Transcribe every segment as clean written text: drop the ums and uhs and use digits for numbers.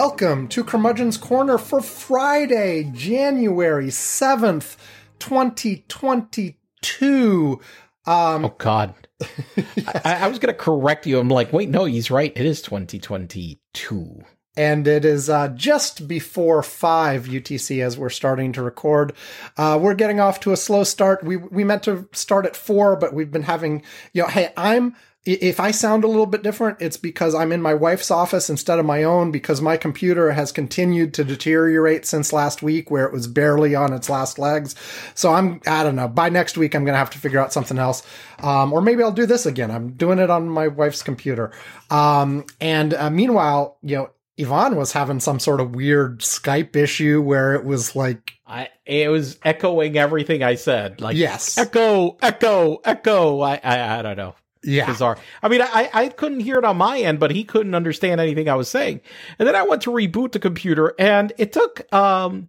Welcome to Curmudgeon's Corner for Friday, January 7th, 2022. Oh, God. I was going to correct you. I'm like, wait, no, he's right. It is 2022. And it is just before 5 UTC as we're starting to record. We're getting off to a slow start. We meant to start at 4, but we've been having, if I sound a little bit different, it's because I'm in my wife's office instead of my own, because my computer has continued to deteriorate since last week where it was barely on its last legs. So I don't know, by next week, I'm going to have to figure out something else. Or maybe I'll do this again. I'm doing it on my wife's computer. Meanwhile, Yvonne was having some sort of weird Skype issue where it was like... it was echoing everything I said. Like, yes. Echo. I don't know. Yeah. Bizarre. I mean, I couldn't hear it on my end, but he couldn't understand anything I was saying. And then I went to reboot the computer, and it took, it took an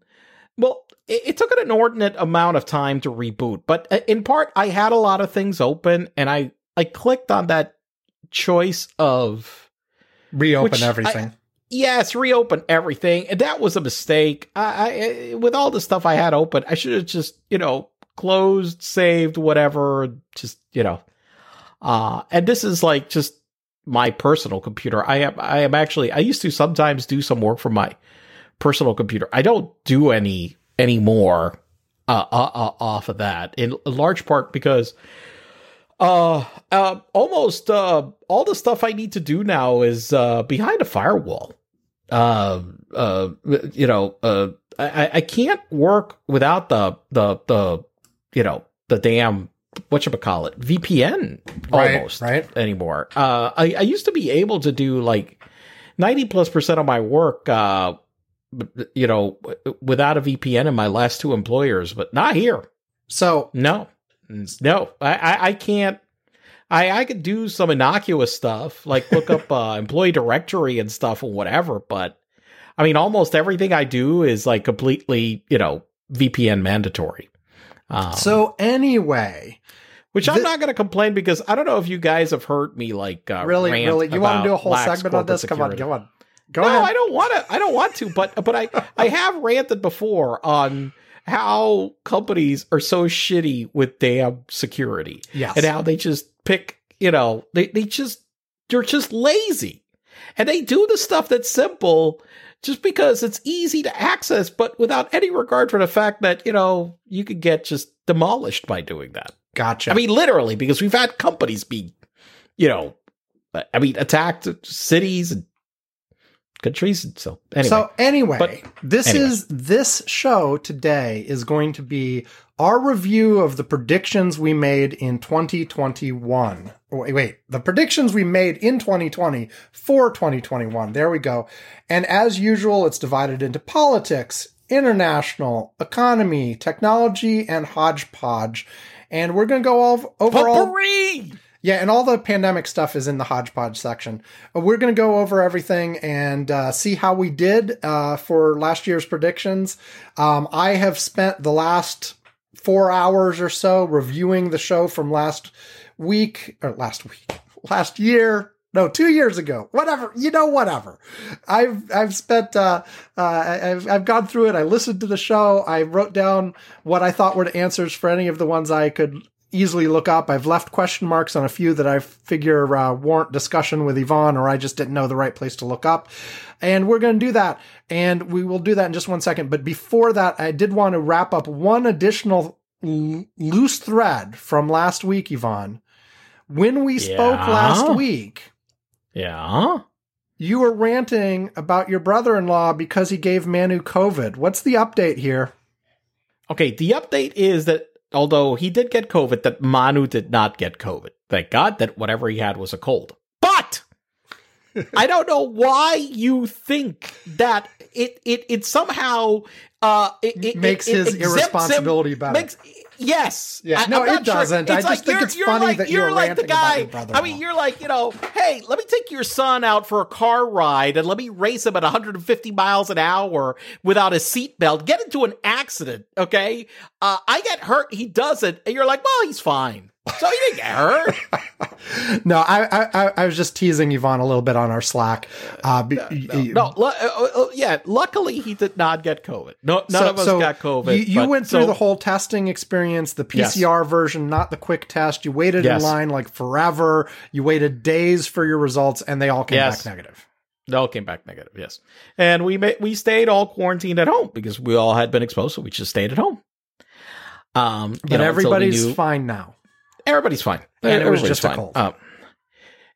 inordinate amount of time to reboot. But in part, I had a lot of things open, and I clicked on that choice of... reopen everything. Yes, reopen everything. And that was a mistake. I with all the stuff I had open, I should have just, closed, saved, whatever, just, and this is like just my personal computer. I am actually, I used to sometimes do some work from my personal computer. I don't do any more, off of that, in large part because, almost, all the stuff I need to do now is, behind a firewall. I can't work without the damn, whatchamacallit, VPN almost right. anymore. I used to be able to do like 90+% of my work, without a VPN in my last two employers, but not here. So no, I can't. I could do some innocuous stuff like look up employee directory and stuff or whatever. But I mean, almost everything I do is like completely, VPN mandatory. So anyway, which I'm not going to complain because I don't know if you guys have heard me like really. You want to do a whole segment on this? Security. Come on, go ahead. No, I don't want to. But I have ranted before on how companies are so shitty with damn security. Yes, and how they just pick. They're just lazy, and they do the stuff that's simple. Just because it's easy to access, but without any regard for the fact that, you could get just demolished by doing that. Gotcha. I mean, literally, because we've had companies be, attacked cities and countries. So anyway. This show today is going to be our review of the predictions we made in 2021. The predictions we made in 2020 for 2021. There we go. And as usual, it's divided into politics, international, economy, technology, and hodgepodge. And we're going to go all overall. Potpourri! Yeah, and all the pandemic stuff is in the hodgepodge section. We're going to go over everything and see how we did for last year's predictions. I have spent the last 4 hours or so reviewing the show from last year. No, 2 years ago. Whatever. Whatever. I've spent, I've gone through it. I listened to the show. I wrote down what I thought were the answers for any of the ones I could easily look up. I've left question marks on a few that I figure warrant discussion with Yvonne, or I just didn't know the right place to look up. And we're going to do that. And we will do that in just 1 second. But before that, I did want to wrap up one additional loose thread from last week, Yvonne. When we spoke last week, you were ranting about your brother-in-law because he gave Manu COVID. What's the update here? Okay, the update is that although he did get COVID, that Manu did not get COVID. Thank God that whatever he had was a cold. But I don't know why you think that it somehow it makes his irresponsibility better. Yes. Yeah. No, it doesn't. Sure. I just think it's funny that you're like ranting the guy, about your brother. I mean, you're like, hey, let me take your son out for a car ride and let me race him at 150 miles an hour without a seatbelt, get into an accident, okay? I get hurt, he doesn't, and you're like, well, he's fine. So you didn't get hurt. No, I was just teasing Yvonne a little bit on our Slack. Luckily he did not get COVID. None of us got COVID. You went through the whole testing experience, the PCR version, not the quick test. You waited in line like forever. You waited days for your results, and they all came back negative. They all came back negative. Yes, and we stayed all quarantined at home because we all had been exposed, so we just stayed at home. But everybody's fine now. Everybody's fine. And it was just a cold.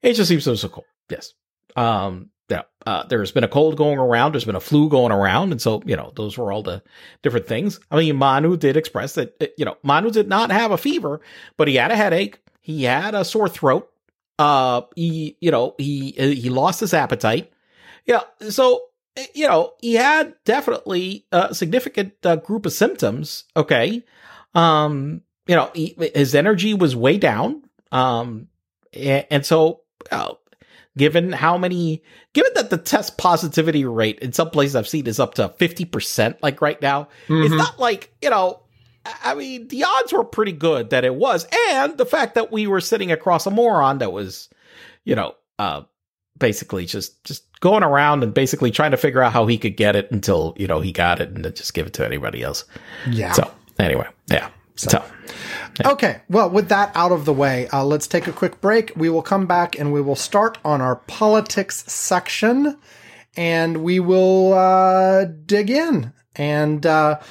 It just seems so cold. Yes. There's been a cold going around. There's been a flu going around. And so, those were all the different things. I mean, Manu did express that, Manu did not have a fever, but he had a headache. He had a sore throat. He lost his appetite. Yeah. So, he had definitely a significant group of symptoms. Okay. His energy was way down. Given that the test positivity rate in some places I've seen is up to 50%, like right now, it's not like, the odds were pretty good that it was. And the fact that we were sitting across a moron that was, basically just going around and basically trying to figure out how he could get it until, he got it and then just give it to anybody else. Yeah. So anyway, yeah. So, okay. Well, with that out of the way, let's take a quick break. We will come back and we will start on our politics section, and we will dig in. And our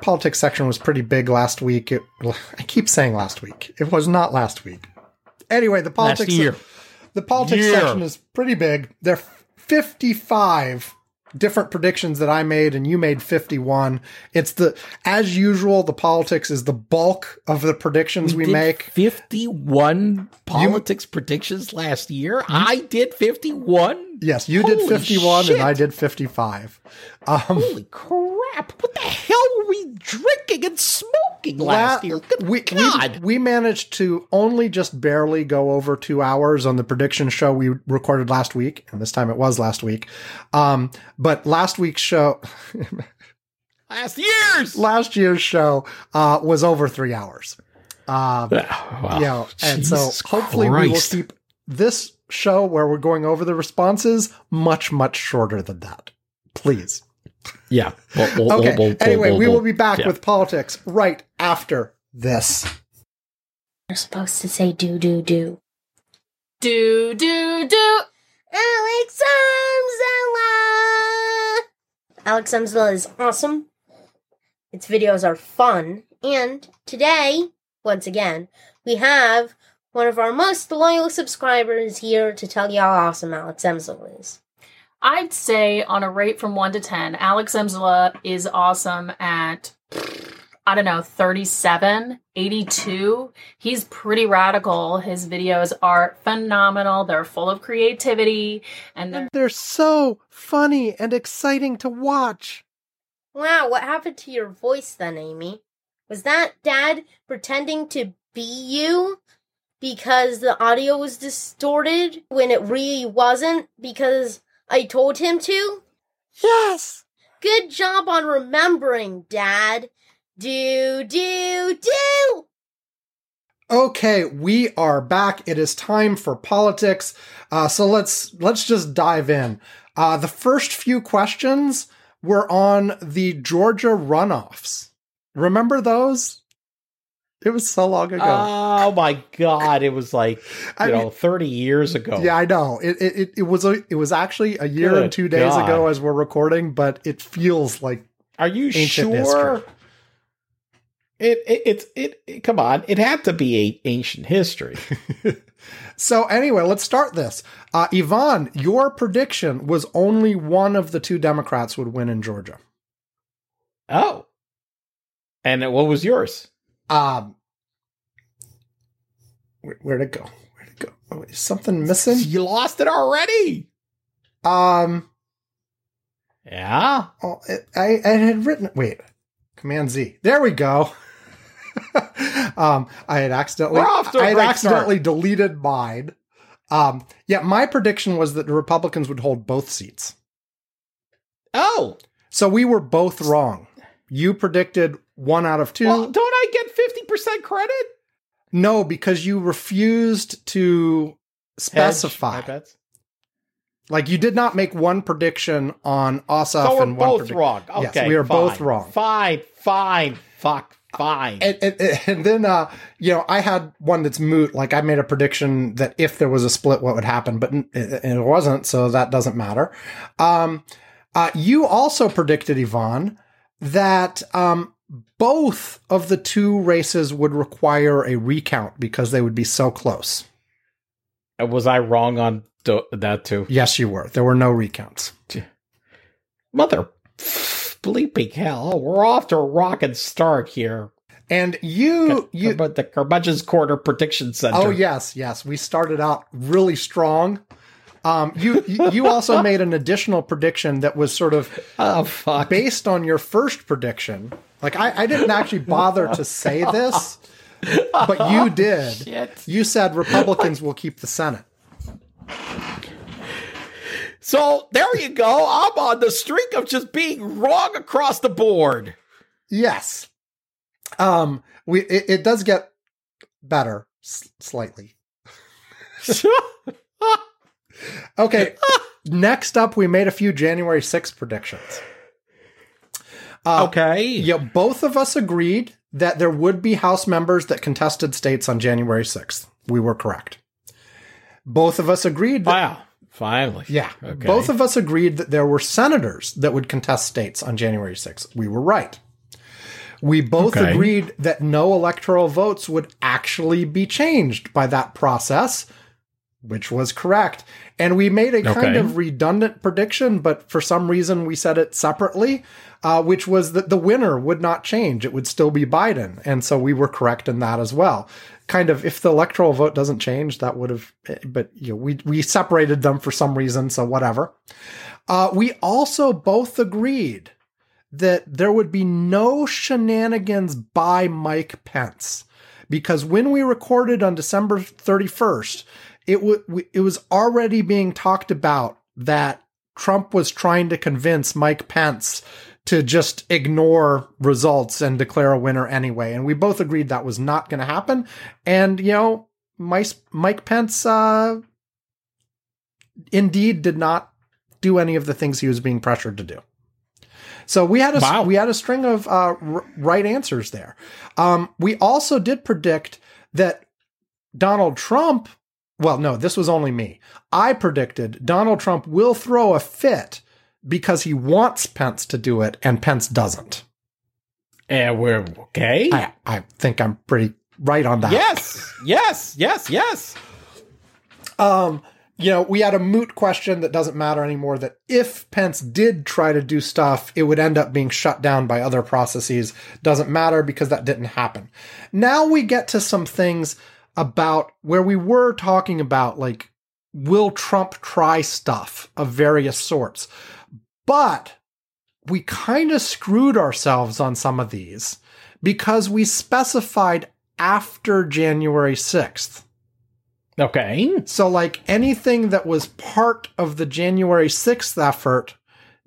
politics section was pretty big last week. I keep saying last week. It was not last week. Anyway, the politics section is pretty big. There are 55 different predictions that I made and you made 51. It's as usual, the politics is the bulk of the predictions we make. 51 politics predictions last year. I did 51. Yes, you did 51 and I did 55. Holy crap. What the hell were we drinking and smoking last year? Good God. We managed to only just barely go over 2 hours on the prediction show we recorded last week. And this time it was last week. But last week's show, last year's show was over 3 hours. Hopefully we will keep this show where we're going over the responses much, much shorter than that. Please. Yeah. Anyway, we will be back with politics right after this. You're supposed to say do, do, do. Do, do, do. Alex Amzella! Alex Amzella is awesome. Its videos are fun. And today, once again, we have one of our most loyal subscribers here to tell you how awesome Alex Amzella is. I'd say on a rate from 1 to 10, Alex Amzella is awesome at, 37, 82. He's pretty radical. His videos are phenomenal. They're full of creativity. And they're so funny and exciting to watch. Wow, what happened to your voice then, Amy? Was that Dad pretending to be you because the audio was distorted when it really wasn't because I told him to? Yes! Good job on remembering, Dad. Do, do, do! Okay, we are back. It is time for politics. So let's just dive in. The first few questions were on the Georgia runoffs. Remember those? It was so long ago. Oh my God! It was like 30 years ago. Yeah, I know. It was actually a year and 2 days ago as we're recording, but it feels like. Are you sure? History. Come on. It had to be ancient history. So anyway, let's start this. Yvonne, your prediction was only one of the two Democrats would win in Georgia. Oh. And what was yours? Where'd it go? Oh, is something missing? You lost it already. Yeah. Oh, I had written, wait, Command Z. There we go. I had accidentally deleted mine. My prediction was that the Republicans would hold both seats. Oh. So we were both wrong. You predicted one out of two. Well, don't I get 50% credit? No, because you refused to specify. Hedge, my bets. Like, you did not make one prediction on Ossoff and one prediction. So we're both wrong. Okay, yes, we are both wrong. Fine. And then, you know, I had one that's moot. Like, I made a prediction that if there was a split, what would happen? But it wasn't, so that doesn't matter. You also predicted, Yvonne, that both of the two races would require a recount because they would be so close. Was I wrong on that too? Yes, you were. There were no recounts. Mother bleeping hell. We're off to a rockin' start here. And you but the Curmudgeon's Corner Prediction Center. Oh, yes. We started out really strong. You also made an additional prediction that was sort of based on your first prediction. Like, I didn't actually bother to say this, but you did. Shit. You said Republicans will keep the Senate. So there you go. I'm on the streak of just being wrong across the board. Yes. It does get better slightly. Okay. Next up, we made a few January 6th predictions. Okay. Yeah, both of us agreed that there would be House members that contested states on January 6th. We were correct. Both of us agreed that... Wow. Finally. Yeah. Okay. Both of us agreed that there were senators that would contest states on January 6th. We were right. We both agreed that no electoral votes would actually be changed by that process, which was correct. And we made a kind of redundant prediction, but for some reason we said it separately, which was that the winner would not change. It would still be Biden. And so we were correct in that as well. Kind of, if the electoral vote doesn't change, that would have, but you know, we separated them for some reason. So whatever. We also both agreed that there would be no shenanigans by Mike Pence, because when we recorded on December 31st, it was already being talked about that Trump was trying to convince Mike Pence to just ignore results and declare a winner anyway. And we both agreed that was not going to happen. And, you know, Mike Pence indeed did not do any of the things he was being pressured to do. So we had a string of right answers there. We also did predict that Donald Trump... Well, no, this was only me. I predicted Donald Trump will throw a fit because he wants Pence to do it, and Pence doesn't. And we're okay. I think I'm pretty right on that. Yes. You know, we had a moot question that doesn't matter anymore, that if Pence did try to do stuff, it would end up being shut down by other processes. Doesn't matter because that didn't happen. Now we get to some things about where we were talking about, like, will Trump try stuff of various sorts? But we kind of screwed ourselves on some of these because we specified after January 6th. Okay. So, like, anything that was part of the January 6th effort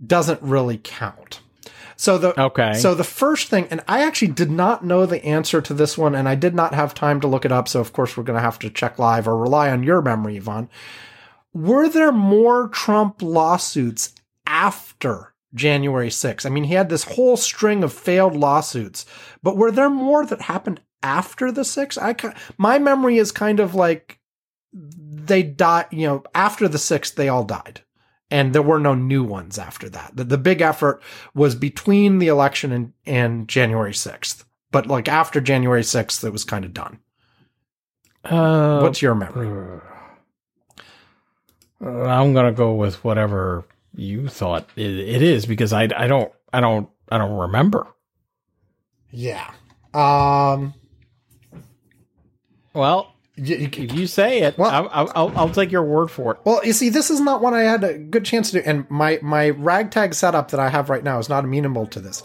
doesn't really count. So the first thing, and I actually did not know the answer to this one, and I did not have time to look it up, so of course we're going to have to check live or rely on your memory, Yvonne. Were there more Trump lawsuits after January 6th? I mean, he had this whole string of failed lawsuits, but were there more that happened after the 6th? My memory is kind of like they died, you know, after the 6th, they all died. And there were no new ones after that. The big effort was between the election and January 6th. But, like, after January 6th, it was kind of done. What's your memory? I'm going to go with whatever you thought it is, because I don't remember. Yeah. Well... If you say it, well, I'll take your word for it. Well, you see, this is not one I had a good chance to do, and my ragtag setup that I have right now is not amenable to this.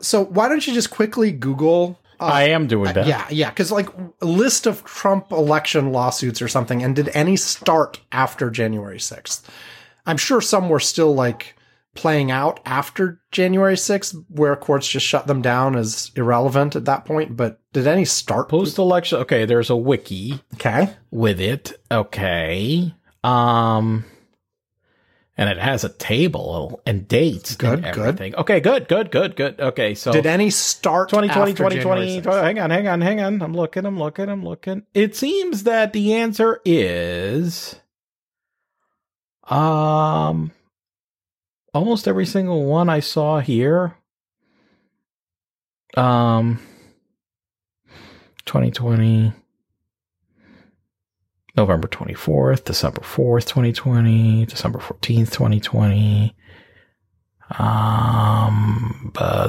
So why don't you just quickly Google... I am doing that. Yeah, because, like, a list of Trump election lawsuits or something, and did any start after January 6th? I'm sure some were still, like, playing out after January 6th, where courts just shut them down as irrelevant at that point. But did any start post-election? Okay, there's a wiki. Okay, with it. Okay, and it has a table and dates. Good, and good. Okay, good. Okay, so did any start 2020? Hang on. I'm looking. It seems that the answer is, almost every single one I saw here. 2020, November 24th, December 4th, 2020, December 14th, 2020.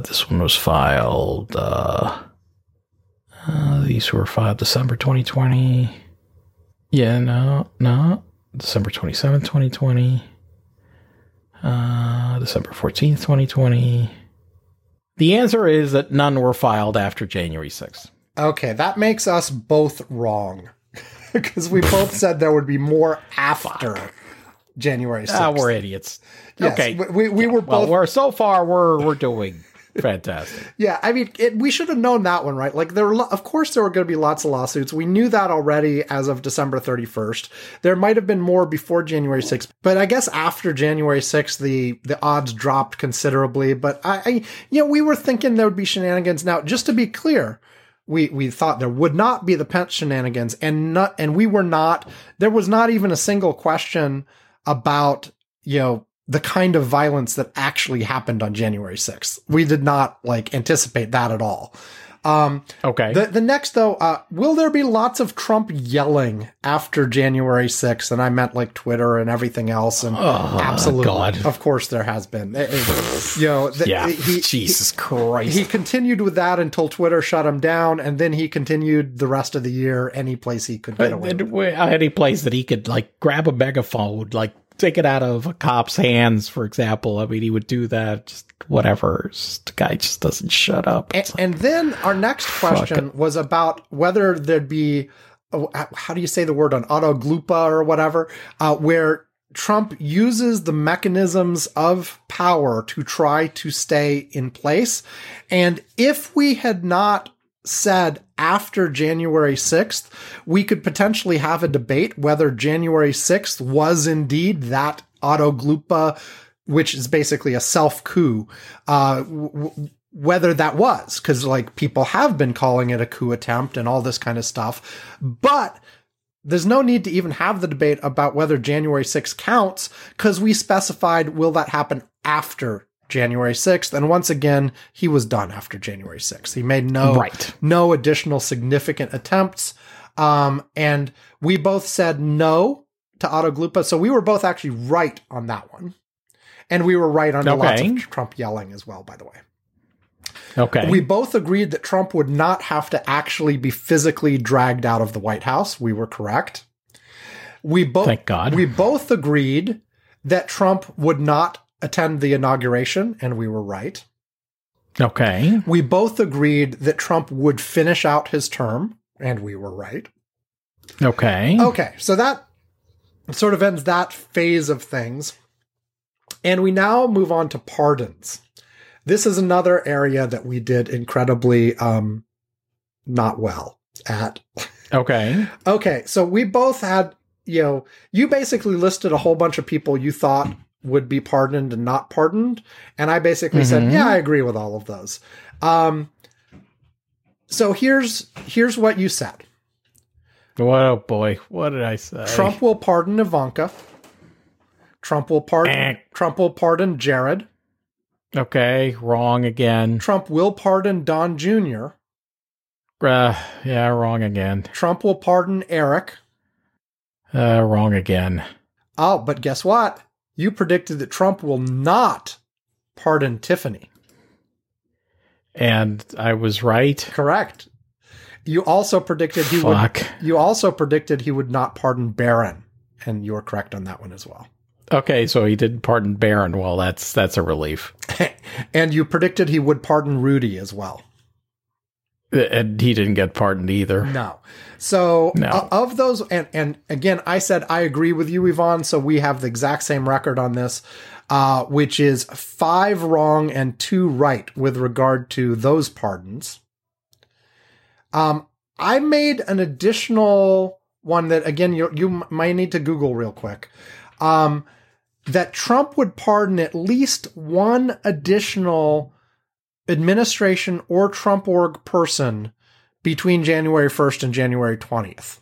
This one was filed. These were filed December 2020. Yeah, no. December 27th, 2020. December 14th, 2020. The answer is that none were filed after January 6th. Okay, that makes us both wrong. Because we both said there would be more after January 6th. We're idiots. Yes, okay. We were both... Well, we're doing fantastic. Yeah, I mean, we should have known that one, right? Like, of course there were going to be lots of lawsuits. We knew that already as of December 31st. There might have been more before January 6th, but I guess after January 6th, the odds dropped considerably. But, we were thinking there would be shenanigans. Now, just to be clear, we thought there would not be the Pence shenanigans, and we were not, there was not even a single question about, the kind of violence that actually happened on January 6th. We did not anticipate that at all. Okay. The next though, will there be lots of Trump yelling after January 6th? And I meant Twitter and everything else. And absolutely, God. Of course there has been, Jesus Christ. He continued with that until Twitter shut him down. And then he continued the rest of the year, any place he could get away with. Any place that he could grab a megaphone, take it out of a cop's hands, for example. I mean, he would do that, just whatever. The guy just doesn't shut up. And then our next question was about whether there'd be, how do you say the word, an autoglupa or whatever, where Trump uses the mechanisms of power to try to stay in place. And if we had not said after January 6th, we could potentially have a debate whether January 6th was indeed that autoglupa, which is basically a self-coup, whether that was, because people have been calling it a coup attempt and all this kind of stuff. But there's no need to even have the debate about whether January 6th counts, because we specified, will that happen after January 6th. And once again, he was done after January 6th. He made no additional significant attempts. And we both said no to autoglupa. So we were both actually right on that one. And we were right on the lots of Trump yelling as well, by the way. Okay. We both agreed that Trump would not have to actually be physically dragged out of the White House. We were correct. Thank God. We both agreed that Trump would not attend the inauguration, and we were right. Okay. We both agreed that Trump would finish out his term, and we were right. Okay. Okay, so that sort of ends that phase of things. And we now move on to pardons. This is another area that we did incredibly not well at. Okay. Okay, so we both had, you basically listed a whole bunch of people you thought would be pardoned and not pardoned. And I basically said, yeah, I agree with all of those. So here's what you said. Oh boy. What did I say? Trump will pardon Ivanka. Trump will pardon Jared. Okay. Wrong again. Trump will pardon Don Jr. Yeah. Wrong again. Trump will pardon Eric. Wrong again. Oh, but guess what? You predicted that Trump will not pardon Tiffany. And I was right. Correct. You also predicted he would not pardon Barron, and you were correct on that one as well. Okay, so he didn't pardon Barron. Well, that's a relief. And you predicted he would pardon Rudy as well. And he didn't get pardoned either. No. So of those, and again, I said, I agree with you, Yvonne. So we have the exact same record on this. which is 5 wrong and 2 right with regard to those pardons. I made an additional one that, again, you might need to Google real quick, that Trump would pardon at least one additional administration or Trump org person between January 1st and January 20th.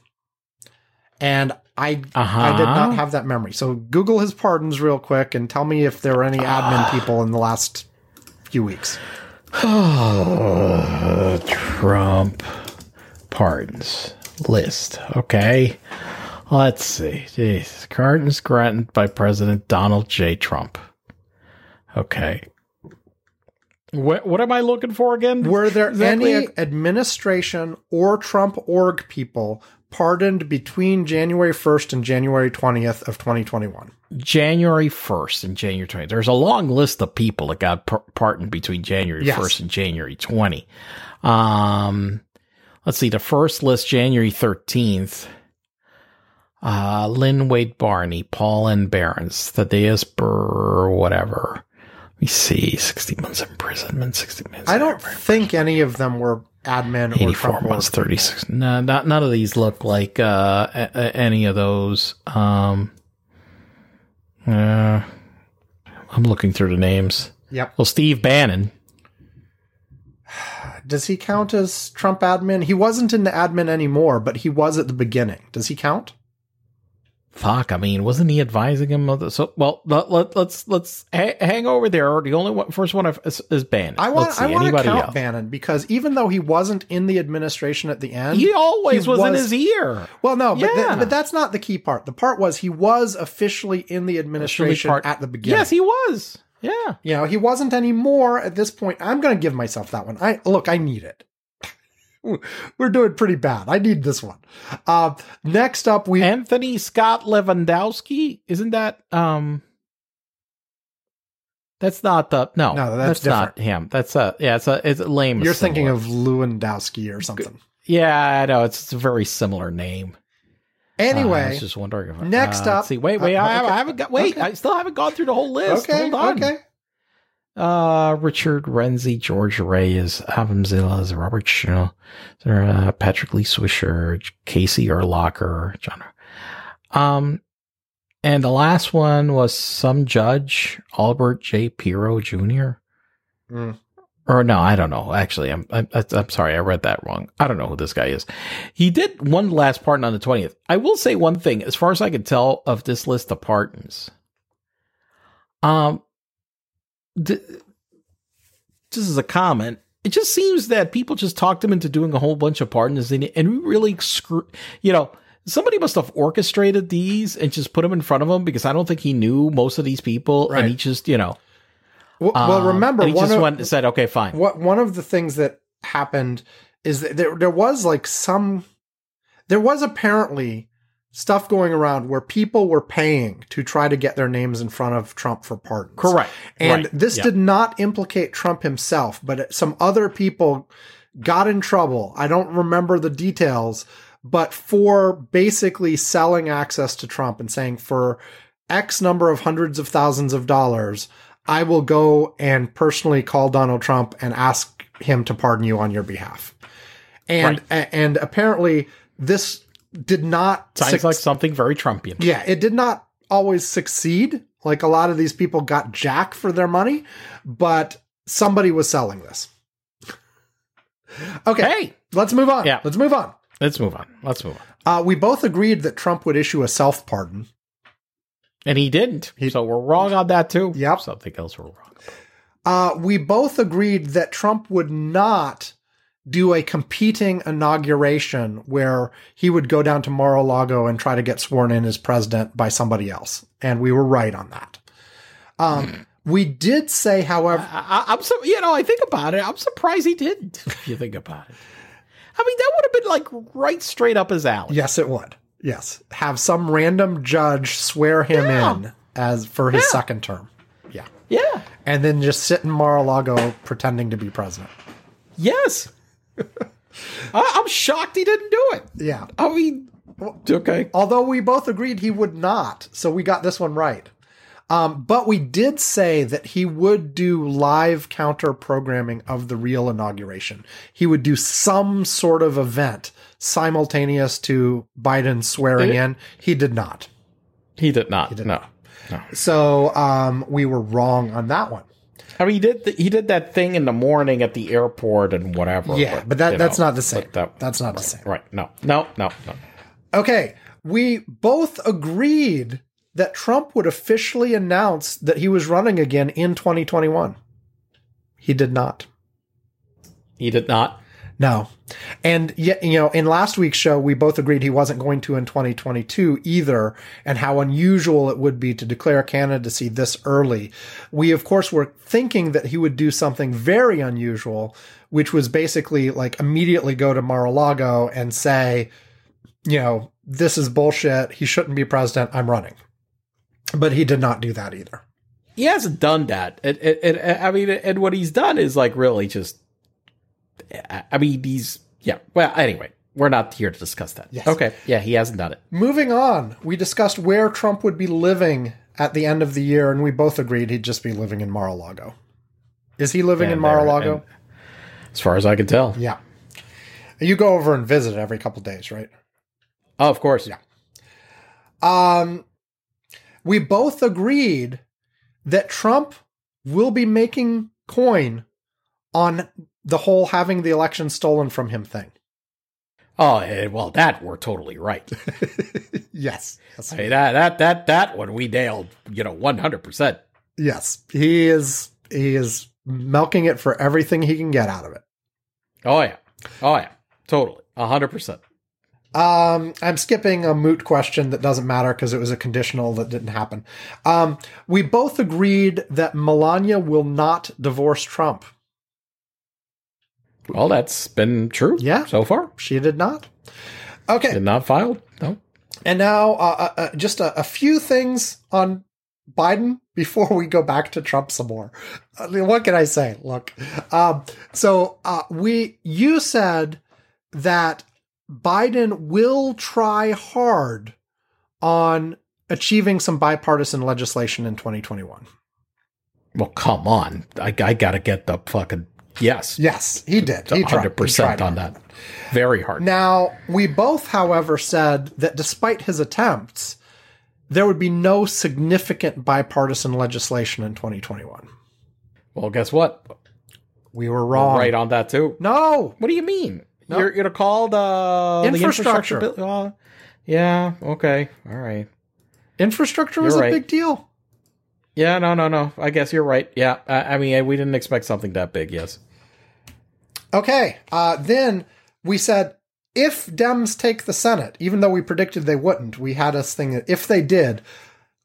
And I did not have that memory. So Google his pardons real quick and tell me if there were any admin people in the last few weeks. Oh, Trump pardons list. Okay. Let's see. Jeez. Pardons granted by President Donald J. Trump. Okay. What am I looking for again? Were there any administration or Trump org people pardoned between January 1st and January 20th of 2021? January 1st and January 20th. There's a long list of people that got pardoned between January 1st and January 20. Let's see. The first list, January 13th. Lynn Wade Barney, Paul N. Barron's, Thaddeus Burr, whatever. Let me see. 60 months imprisonment, 60 minutes. I don't think any of them were admin or 84 months, 36. No, none of these look like any of those. I'm looking through the names. Yep. Well, Steve Bannon. Does he count as Trump admin? He wasn't in the admin anymore, but he was at the beginning. Does he count? Fuck, I mean, wasn't he advising him? Let's hang over there. The only one, first one is Bannon. I want to count else? Bannon, because even though he wasn't in the administration at the end, he was in his ear. Well, no, but, but that's not the key part. The part was he was officially in the administration at the beginning. Yes, he was. Yeah. You know, he wasn't anymore at this point. I'm going to give myself that one. I need it. We're doing pretty bad. I need this one. Next up, we Anthony Scott Lewandowski. Isn't that that's not the no that's not him. That's it's a lame. You're thinking of Lewandowski or something. Yeah, I know. It's a very similar name. Anyway, I was just wondering. If next up, see, wait. I haven't got. Wait, okay. I still haven't gone through the whole list. Okay, hold on. Okay. Richard Renzi, George Reyes, Avanzilla, Robert Schnell, Patrick Lee Swisher, Casey Urlacher, John. And the last one was some judge, Albert J. Pirro Jr. Or no, I don't know. Actually, I'm sorry, I read that wrong. I don't know who this guy is. He did one last pardon on the 20th. I will say one thing, as far as I can tell of this list of pardons. This is a comment. It just seems that people just talked him into doing a whole bunch of pardons, and we really somebody must have orchestrated these and just put them in front of him, because I don't think he knew most of these people, right. And he just, Well, remember, he just went and said, "Okay, fine." One of the things that happened is that there was apparently stuff going around where people were paying to try to get their names in front of Trump for pardons. Correct. And this did not implicate Trump himself, but some other people got in trouble. I don't remember the details, but for basically selling access to Trump and saying, for X number of hundreds of thousands of dollars, I will go and personally call Donald Trump and ask him to pardon you on your behalf. And apparently this did not sounds like something very Trumpian. Yeah, it did not always succeed. Like, a lot of these people got jack for their money, but somebody was selling this. Okay, let's move on. Yeah, let's move on. We both agreed that Trump would issue a self pardon, and he didn't. So we're wrong on that too. Yep, something else we're wrong about. We both agreed that Trump would not do a competing inauguration where he would go down to Mar-a-Lago and try to get sworn in as president by somebody else. And we were right on that. We did say, however, I think about it, I'm surprised he didn't. If you think about it, I mean, that would have been like right straight up his alley. Yes, it would. Yes. Have some random judge swear him in as for his second term. Yeah. Yeah. And then just sit in Mar-a-Lago pretending to be president. Yes. I'm shocked he didn't do it. Yeah. I mean, okay. Although we both agreed he would not, so we got this one right. But we did say that he would do live counter-programming of the real inauguration. He would do some sort of event simultaneous to Biden swearing in. He did not. He did not. So we were wrong on that one. I mean, he did that thing in the morning at the airport and whatever. Yeah, but that's not the same. That's not the same. Right. No. Okay. We both agreed that Trump would officially announce that he was running again in 2021. He did not. No. And yet, you know, in last week's show, we both agreed he wasn't going to in 2022 either, and how unusual it would be to declare candidacy this early. We, of course, were thinking that he would do something very unusual, which was basically like immediately go to Mar-a-Lago and say, you know, this is bullshit. He shouldn't be president. I'm running. But he did not do that either. He hasn't done that. And what he's done is like really just. I mean, these, yeah. Well, anyway, we're not here to discuss that. Yes. Okay. Yeah, he hasn't done it. Moving on, we discussed where Trump would be living at the end of the year, and we both agreed he'd just be living in Mar-a-Lago. Is he living in Mar-a-Lago? As far as I can tell. Yeah. You go over and visit every couple of days, right? Oh, of course. Yeah. We both agreed that Trump will be making coin on the whole having the election stolen from him thing. Oh, well, that we're totally right. Yes. I mean, that one we nailed, 100%. Yes. He is milking it for everything he can get out of it. Oh yeah. Totally. 100%. I'm skipping a moot question that doesn't matter because it was a conditional that didn't happen. We both agreed that Melania will not divorce Trump. Well, that's been true. Yeah. So far. She did not. Okay. Did not file. No. And now just a few things on Biden before we go back to Trump some more. I mean, what can I say? Look, you said that Biden will try hard on achieving some bipartisan legislation in 2021. Well, come on. I got to get the fucking... Yes, he did. He 100% on that. Very hard. Now, we both, however, said that despite his attempts, there would be no significant bipartisan legislation in 2021. Well, guess what? We were wrong. We're right on that, too. No. What do you mean? No. You're going to call the infrastructure bill? Yeah, okay. All right. Infrastructure was a big deal. Yeah, no. I guess you're right. Yeah, I mean, we didn't expect something that big, yes. Okay, then we said, if Dems take the Senate, even though we predicted they wouldn't, we had us thinking that if they did,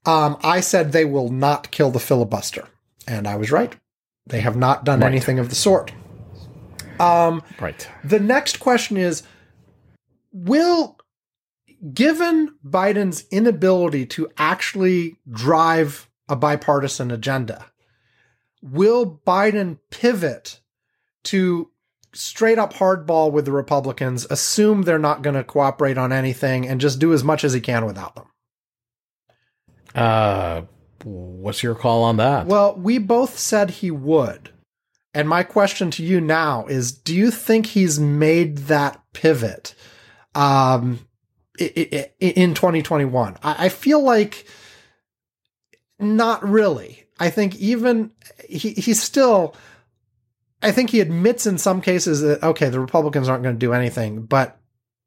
I said they will not kill the filibuster. And I was right. They have not done anything of the sort. Right. The next question is, given Biden's inability to actually drive a bipartisan agenda, will Biden pivot to straight up hardball with the Republicans, assume they're not going to cooperate on anything, and just do as much as he can without them? What's your call on that? Well, we both said he would. And my question to you now is, do you think he's made that pivot in 2021? I feel like... Not really. I think even he's still, I think he admits in some cases that, okay, the Republicans aren't going to do anything, but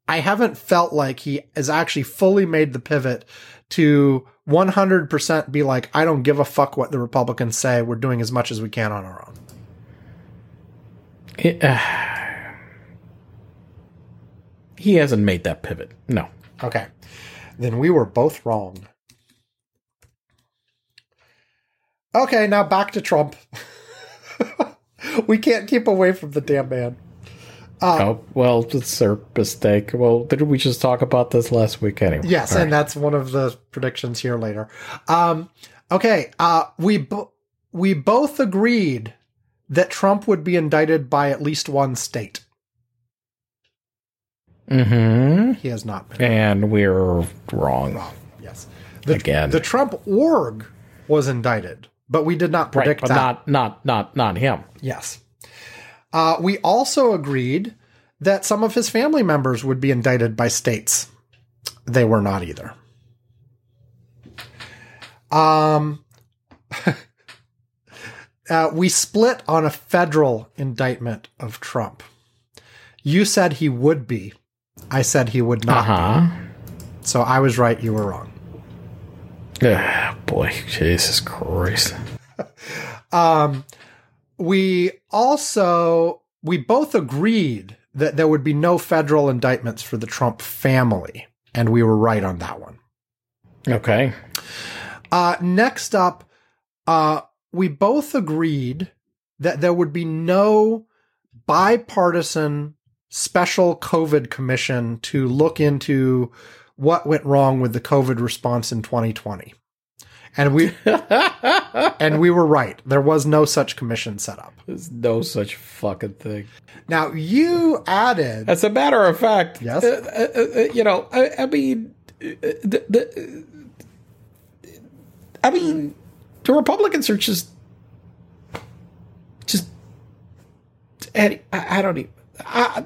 I haven't felt like he has actually fully made the pivot to 100% be like, I don't give a fuck what the Republicans say. We're doing as much as we can on our own. He hasn't made that pivot. No. Okay. Then we were both wrong. Okay, now back to Trump. We can't keep away from the damn man. Well, it's our mistake. Well, didn't we just talk about this last week anyway? Yes, all and right. That's one of the predictions here later. Okay, we both agreed that Trump would be indicted by at least one state. Mm-hmm. He has not been. And we're wrong. Yes. The Trump org was indicted, but we did not predict that. Not him. Yes. We also agreed that some of his family members would be indicted by states. They were not either. We split on a federal indictment of Trump. You said he would be. I said he would not be. So I was right. You were wrong. Oh, boy. Jesus Christ. We both agreed that there would be no federal indictments for the Trump family. And we were right on that one. Okay. Next up, we both agreed that there would be no bipartisan special COVID commission to look into what went wrong with the COVID response in 2020. And we we were right. There was no such commission set up. There's no such fucking thing. Now, you added... As a matter of fact, yes. The Republicans are just... I don't even...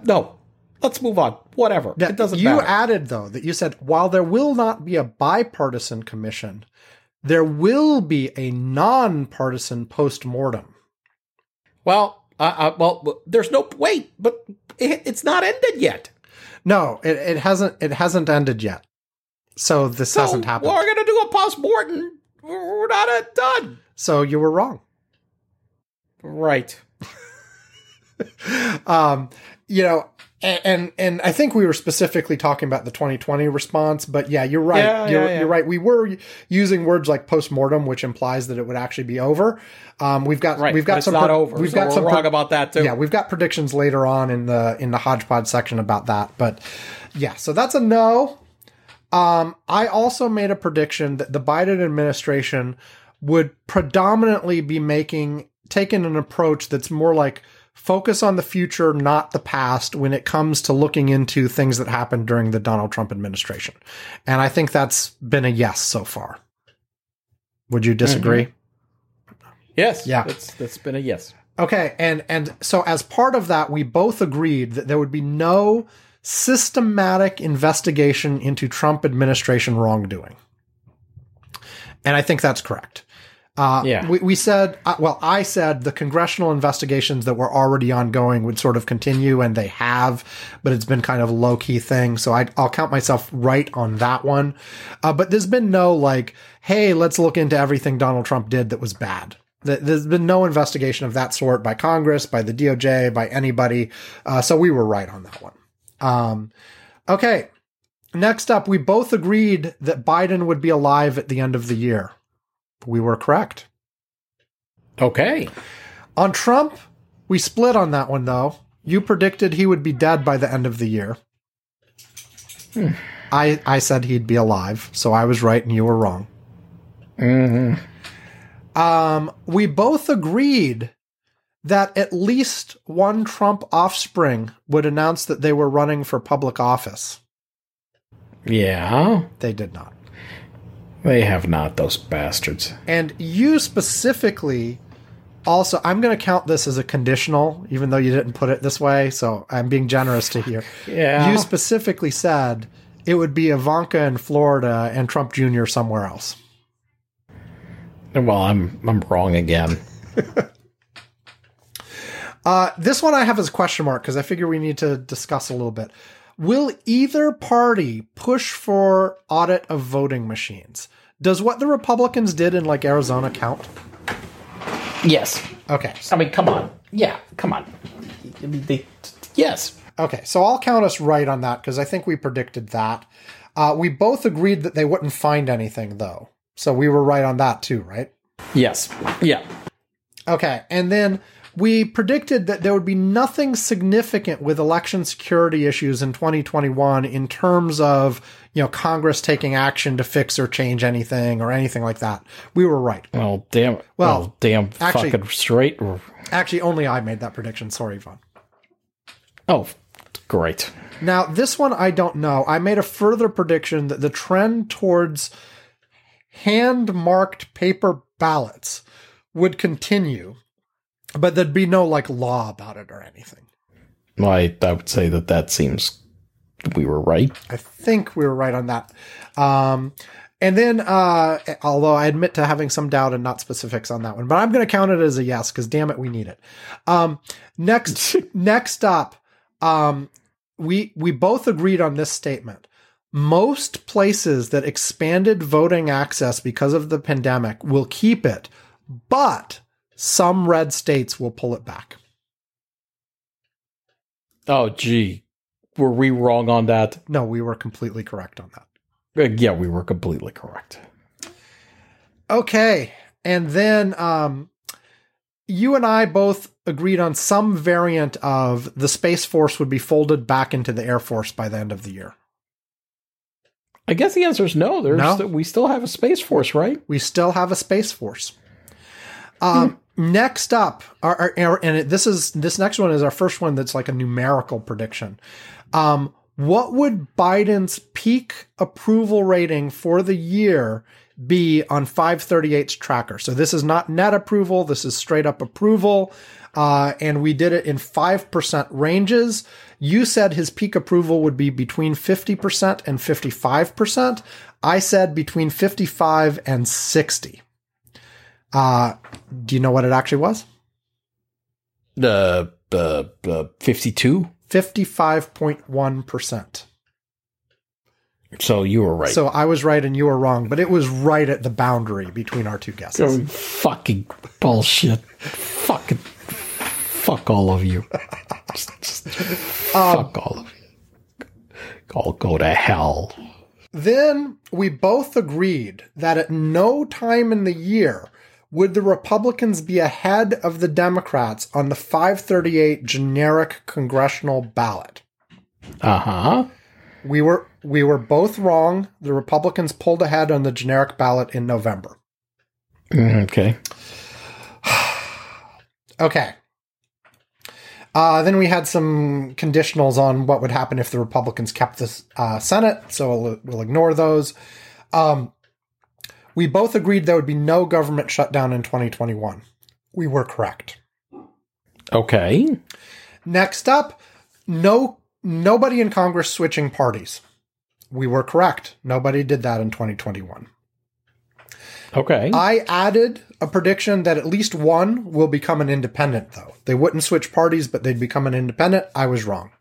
no, let's move on. Whatever. It doesn't matter. You added, though, that you said, while there will not be a bipartisan commission, there will be a non-partisan postmortem. Well, there's no wait, but it's not ended yet. No, it hasn't ended yet. So this hasn't happened. We're going to do a postmortem. We're not done. So you were wrong. Right. And I think we were specifically talking about the 2020 response, but yeah, you're right. You're right. We were using words like postmortem, which implies that it would actually be over. We've got some wrong about that too. Yeah, we've got predictions later on in the hodgepodge section about that, but yeah, so that's a no. I also made a prediction that the Biden administration would predominantly be taking an approach that's more like focus on the future, not the past, when it comes to looking into things that happened during the Donald Trump administration. And I think that's been a yes so far. Would you disagree? Mm-hmm. Yes. Yeah. That's been a yes. Okay. And so as part of that, we both agreed that there would be no systematic investigation into Trump administration wrongdoing. And I think that's correct. I said the congressional investigations that were already ongoing would sort of continue, and they have, but it's been kind of a low key thing. So I'll count myself right on that one. But there's been no like, hey, let's look into everything Donald Trump did that was bad. There's been no investigation of that sort by Congress, by the DOJ, by anybody. So we were right on that one. Okay. Next up, we both agreed that Biden would be alive at the end of the year. We were correct. Okay. On Trump, we split on that one, though. You predicted he would be dead by the end of the year. I said he'd be alive, so I was right and you were wrong. Mm-hmm. We both agreed that at least one Trump offspring would announce that they were running for public office. Yeah. They did not. They have not, those bastards. And you specifically also, I'm going to count this as a conditional, even though you didn't put it this way, so I'm being generous to here. Yeah. You specifically said it would be Ivanka in Florida and Trump Jr. somewhere else. Well, I'm wrong again. This one I have as a question mark because I figure we need to discuss a little bit. Will either party push for audit of voting machines? Does what the Republicans did in, like, Arizona count? Yes. Okay. I mean, come on. Yeah, come on. I mean, yes. Okay, so I'll count us right on that because I think we predicted that. We both agreed that they wouldn't find anything, though. So we were right on that, too, right? Yes. Yeah. Okay, and then... we predicted that there would be nothing significant with election security issues in 2021 in terms of, you know, Congress taking action to fix or change anything or anything like that. We were right. Oh, damn. Well, damn actually, fucking straight. Actually, only I made that prediction. Sorry, Yvonne. Oh, great. Now, this one, I don't know. I made a further prediction that the trend towards hand-marked paper ballots would continue, but there'd be no like law about it or anything. Well, I would say that seems we were right. I think we were right on that. And then, although I admit to having some doubt and not specifics on that one, but I'm going to count it as a yes, because damn it, we need it. Next up, we both agreed on this statement. Most places that expanded voting access because of the pandemic will keep it, but some red states will pull it back. Oh, gee. Were we wrong on that? No, we were completely correct on that. Yeah, we were completely correct. Okay. And then you and I both agreed on some variant of the Space Force would be folded back into the Air Force by the end of the year. I guess the answer is no. We still have a Space Force, right? We still have a Space Force. Next up, this next one is our first one that's like a numerical prediction. What would Biden's peak approval rating for the year be on 538's tracker? So this is not net approval. This is straight up approval. And we did it in 5% ranges. You said his peak approval would be between 50% and 55%. I said between 55 and 60. Do you know what it actually was? 52? 55.1%. So you were right. So I was right and you were wrong, but it was right at the boundary between our two guesses. Oh, fucking bullshit. Fucking fuck all of you. Just fuck all of you. All go to hell. Then we both agreed that at no time in the year would the Republicans be ahead of the Democrats on the 538 generic congressional ballot? Uh-huh. We were both wrong. The Republicans pulled ahead on the generic ballot in November. Okay. Okay. Then we had some conditionals on what would happen if the Republicans kept the Senate, so we'll ignore those. We both agreed there would be no government shutdown in 2021. We were correct. Okay. Next up, nobody in Congress switching parties. We were correct. Nobody did that in 2021. Okay. I added a prediction that at least one will become an independent, though. They wouldn't switch parties, but they'd become an independent. I was wrong.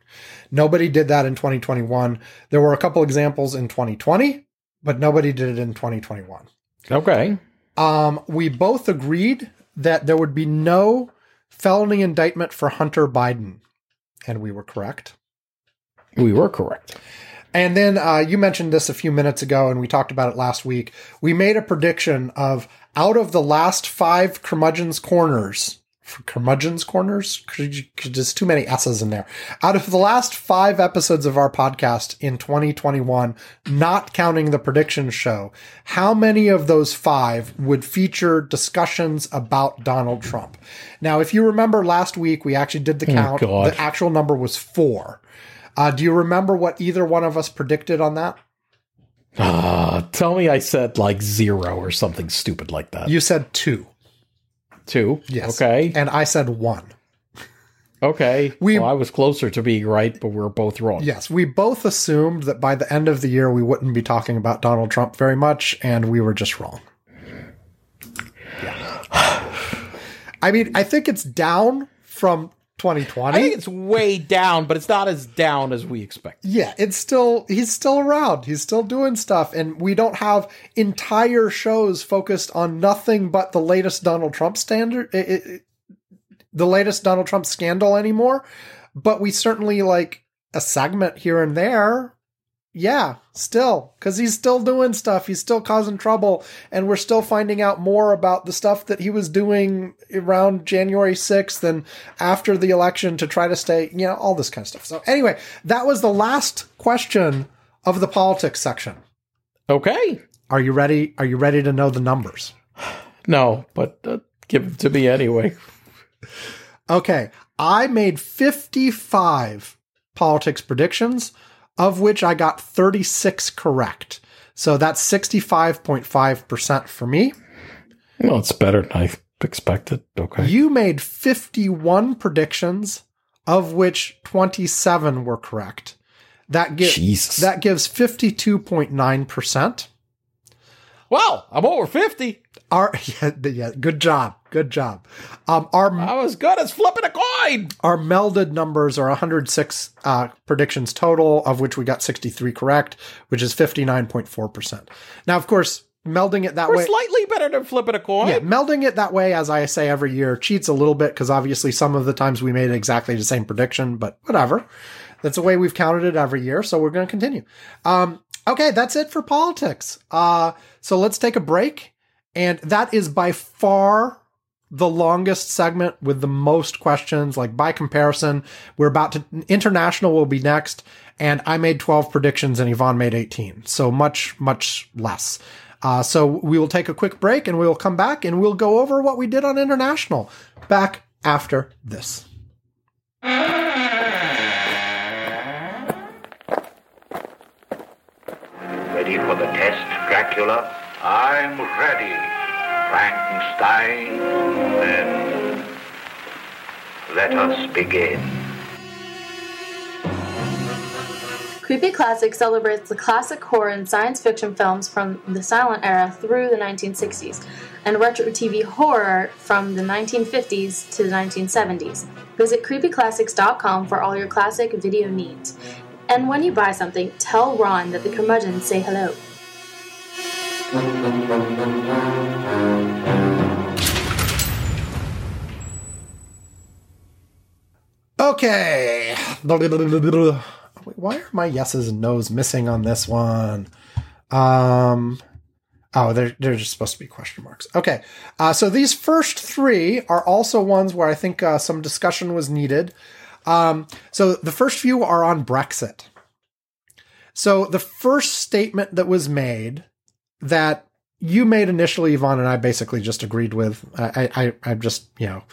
Nobody did that in 2021. There were a couple examples in 2020, but nobody did it in 2021. Okay. We both agreed that there would be no felony indictment for Hunter Biden. And we were correct. We were correct. And then you mentioned this a few minutes ago, and we talked about it last week. We made a prediction of out of the last five curmudgeon's corners. Curmudgeon's corners? There's too many S's in there. Out of the last five episodes of our podcast in 2021, not counting the prediction show, how many of those five would feature discussions about Donald Trump? Now, if you remember last week, we actually did the count. Oh, the actual number was 4. Do you remember what either one of us predicted on that? Tell me I said like 0 or something stupid like that. You said 2. 2? Yes. Okay. And I said 1. Okay. Well, I was closer to being right, but we were both wrong. Yes. We both assumed that by the end of the year, we wouldn't be talking about Donald Trump very much, and we were just wrong. Yeah. I mean, I think it's down from 2020. I think it's way down, but it's not as down as we expected. Yeah, he's still around. He's still doing stuff. And we don't have entire shows focused on nothing but the latest Donald Trump the latest Donald Trump scandal anymore. But we certainly like a segment here and there. Yeah, still, because he's still doing stuff. He's still causing trouble. And we're still finding out more about the stuff that he was doing around January 6th and after the election to try to stay, you know, all this kind of stuff. So anyway, that was the last question of the politics section. Okay. Are you ready? Are you ready to know the numbers? No, but give them to me anyway. Okay. I made 55 politics predictions, of which I got 36 correct. So that's 65.5% for me. Well, it's better than I expected. Okay. You made 51 predictions, of which 27 were correct. That gives 52.9%. Wow, I'm over 50. Good job. I was good as flipping a coin. Our melded numbers are 106 predictions total, of which we got 63 correct, which is 59.4%. Now, of course, melding it that way, slightly better than flipping a coin. Yeah, melding it that way, as I say every year, cheats a little bit because obviously some of the times we made exactly the same prediction, but whatever. That's the way we've counted it every year, so we're going to continue. Okay, that's it for politics. So let's take a break. And that is by far the longest segment with the most questions. Like by comparison, we're about to, international will be next. And I made 12 predictions and Yvonne made 18. So much, much less. So we will take a quick break and we'll come back and we'll go over what we did on international back after this. Ready for the test, Dracula? I'm ready, Frankenstein. Then let us begin. Creepy Classic celebrates the classic horror and science fiction films from the silent era through the 1960s, and retro TV horror from the 1950s to the 1970s. Visit creepyclassics.com for all your classic video needs. And when you buy something, tell Ron that the curmudgeons say hello. Okay. Why are my yeses and nos missing on this one? They're just supposed to be question marks. Okay. So these first three are also ones where I think some discussion was needed. So the first few are on Brexit. So the first statement that was made that you made initially, Yvonne, and I basically just agreed with, I just, you know,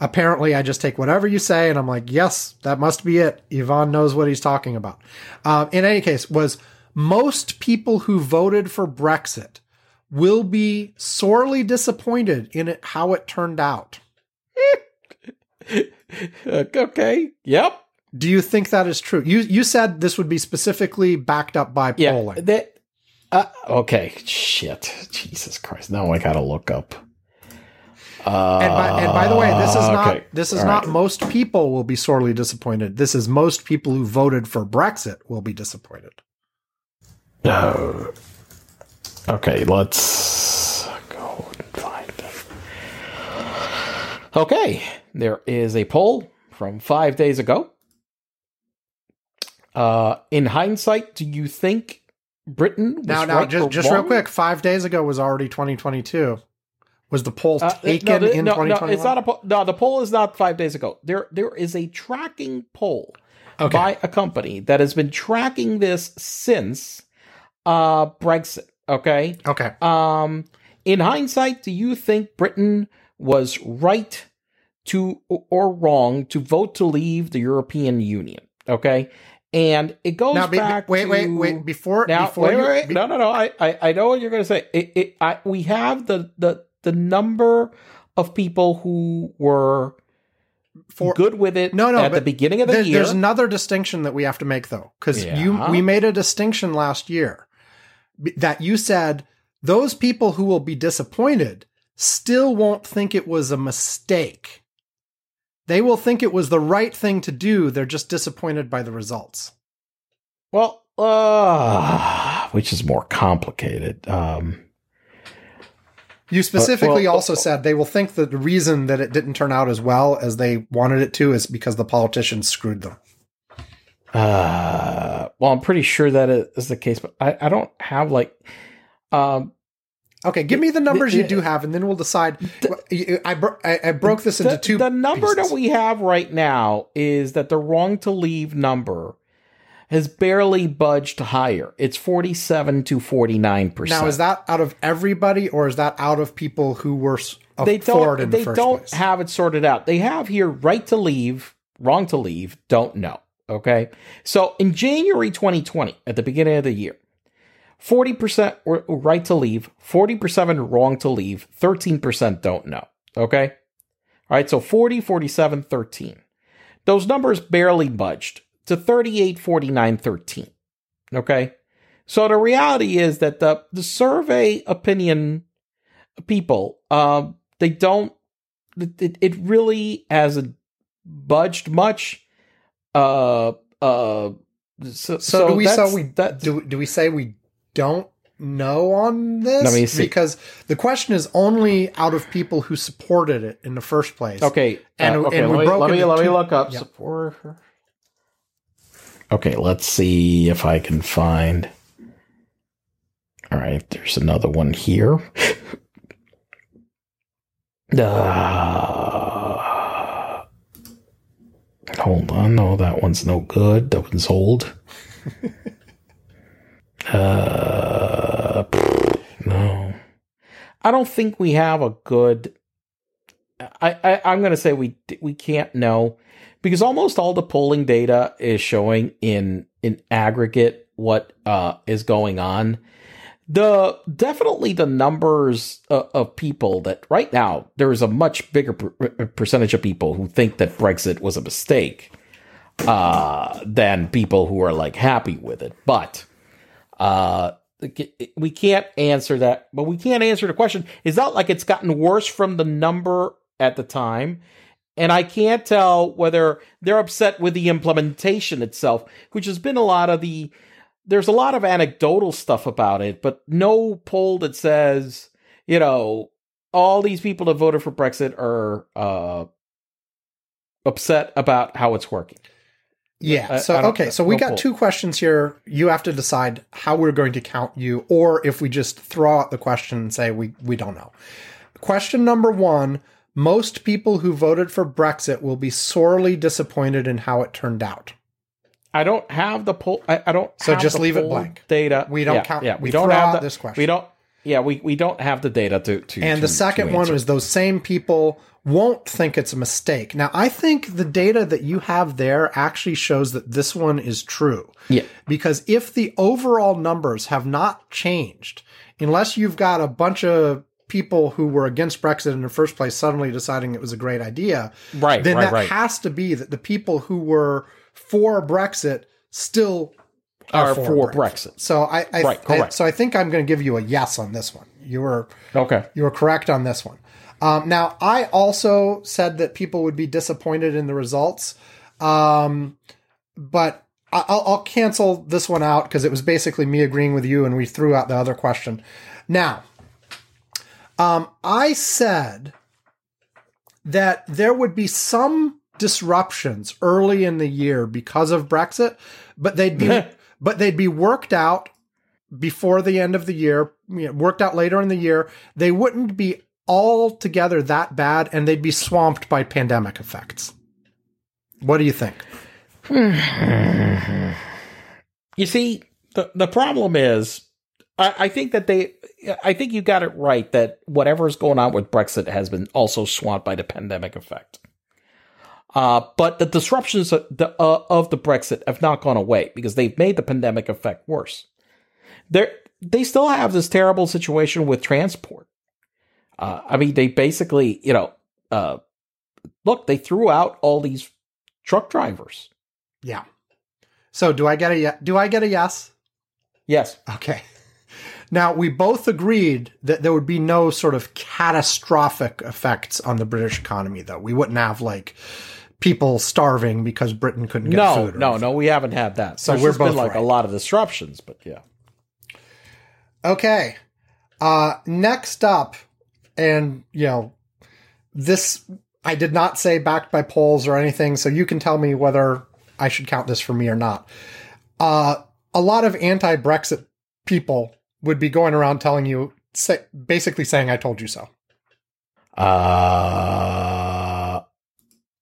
apparently I just take whatever you say and I'm like, yes, that must be it. Yvonne knows what he's talking about. In any case, was most people who voted for Brexit will be sorely disappointed in it, how it turned out. Okay. Yep. Do you think that is true? You said this would be specifically backed up by polling. Okay. Shit. Jesus Christ. Now I gotta look up. And by the way, this is not. Okay. This is all not. Right. Most people will be sorely disappointed. This is most people who voted for Brexit will be disappointed. No. Okay. Let's go and find them. Okay. There is a poll from 5 days ago. In hindsight, do you think Britain was right just real quick, 5 days ago was already 2022. Was the poll taken in 2021? No, it's not a poll. No, the poll is not 5 days ago. There is a tracking poll by a company that has been tracking this since Brexit. Okay? Okay. In hindsight, do you think Britain was right to or wrong to vote to leave the European Union? Okay, and it goes now, back. Wait! Before you. No! I know what you're going to say. We have the number of people who were good with it at the beginning of the year. There's another distinction that we have to make though, because we made a distinction last year that you said those people who will be disappointed still won't think it was a mistake. They will think it was the right thing to do. They're just disappointed by the results. Well, which is more complicated. You specifically also said they will think that the reason that it didn't turn out as well as they wanted it to is because the politicians screwed them. Well, I'm pretty sure that is the case, but I don't have okay, give me the numbers you do have, and then we'll decide. I broke this into two pieces. The number that we have right now is that the wrong to leave number has barely budged higher. It's 47 to 49%. Now, is that out of everybody, or is that out of people who were for it in the first place? They don't have it sorted out. They have here right to leave, wrong to leave, don't know. Okay? So, in January 2020, at the beginning of the year, 40% were right to leave, 40% wrong to leave, 13% don't know. Okay? All right, so 40, 47, 13. Those numbers barely budged to 38, 49, 13. Okay? So the reality is that the survey opinion people, they don't, it really hasn't budged much. So do we say we don't know on this? Let me see. Because the question is only out of people who supported it in the first place. Okay. And let me look up support. Okay, let's see if I can find. All right, there's another one here. Hold on. No, that one's no good. That one's old. No. I don't think we have a good... I'm going to say we can't know, because almost all the polling data is showing in aggregate what is going on. Definitely the numbers of people that right now, there is a much bigger percentage of people who think that Brexit was a mistake than people who are like happy with it. But we can't answer that. But we can't answer the question. It's not like it's gotten worse from the number at the time. And I can't tell whether they're upset with the implementation itself, which has been a lot of the... There's a lot of anecdotal stuff about it, but no poll that says, you know, all these people that voted for Brexit are upset about how it's working. Yeah. So we got two questions here. You have to decide how we're going to count you, or if we just throw out the question and say we don't know. Question number one, most people who voted for Brexit will be sorely disappointed in how it turned out. I don't have the poll. I don't. So have just the leave it blank. Data. We don't count. Yeah, we don't have this question. We don't. Yeah, we don't have the data to. And the second one is those same people won't think it's a mistake. Now, I think the data that you have there actually shows that this one is true. Yeah. Because if the overall numbers have not changed, unless you've got a bunch of people who were against Brexit in the first place suddenly deciding it was a great idea, right? Then that has to be that the people who were for Brexit still are for Brexit. So I think I'm going to give you a yes on this one. You were correct on this one. Now I also said that people would be disappointed in the results, but I'll cancel this one out because it was basically me agreeing with you, and we threw out the other question. Now, I said that there would be some disruptions early in the year because of Brexit, but they'd be worked out before the end of the year, worked out later in the year. They wouldn't be altogether that bad, and they'd be swamped by pandemic effects. What do you think? You see, the problem is, I think that I think you got it right that whatever is going on with Brexit has been also swamped by the pandemic effect. But the disruptions of the Brexit have not gone away because they've made the pandemic effect worse. They still have this terrible situation with transport. They basically, they threw out all these truck drivers. Yeah. So do I get a yes? Yes. Okay. Now, we both agreed that there would be no sort of catastrophic effects on the British economy, though. We wouldn't have, people starving because Britain couldn't get food. No, we haven't had that. So there's been, right, a lot of disruptions, but yeah. Okay. Next up, and, this I did not say backed by polls or anything, so you can tell me whether I should count this for me or not. A lot of anti-Brexit people would be going around telling you, basically saying, I told you so.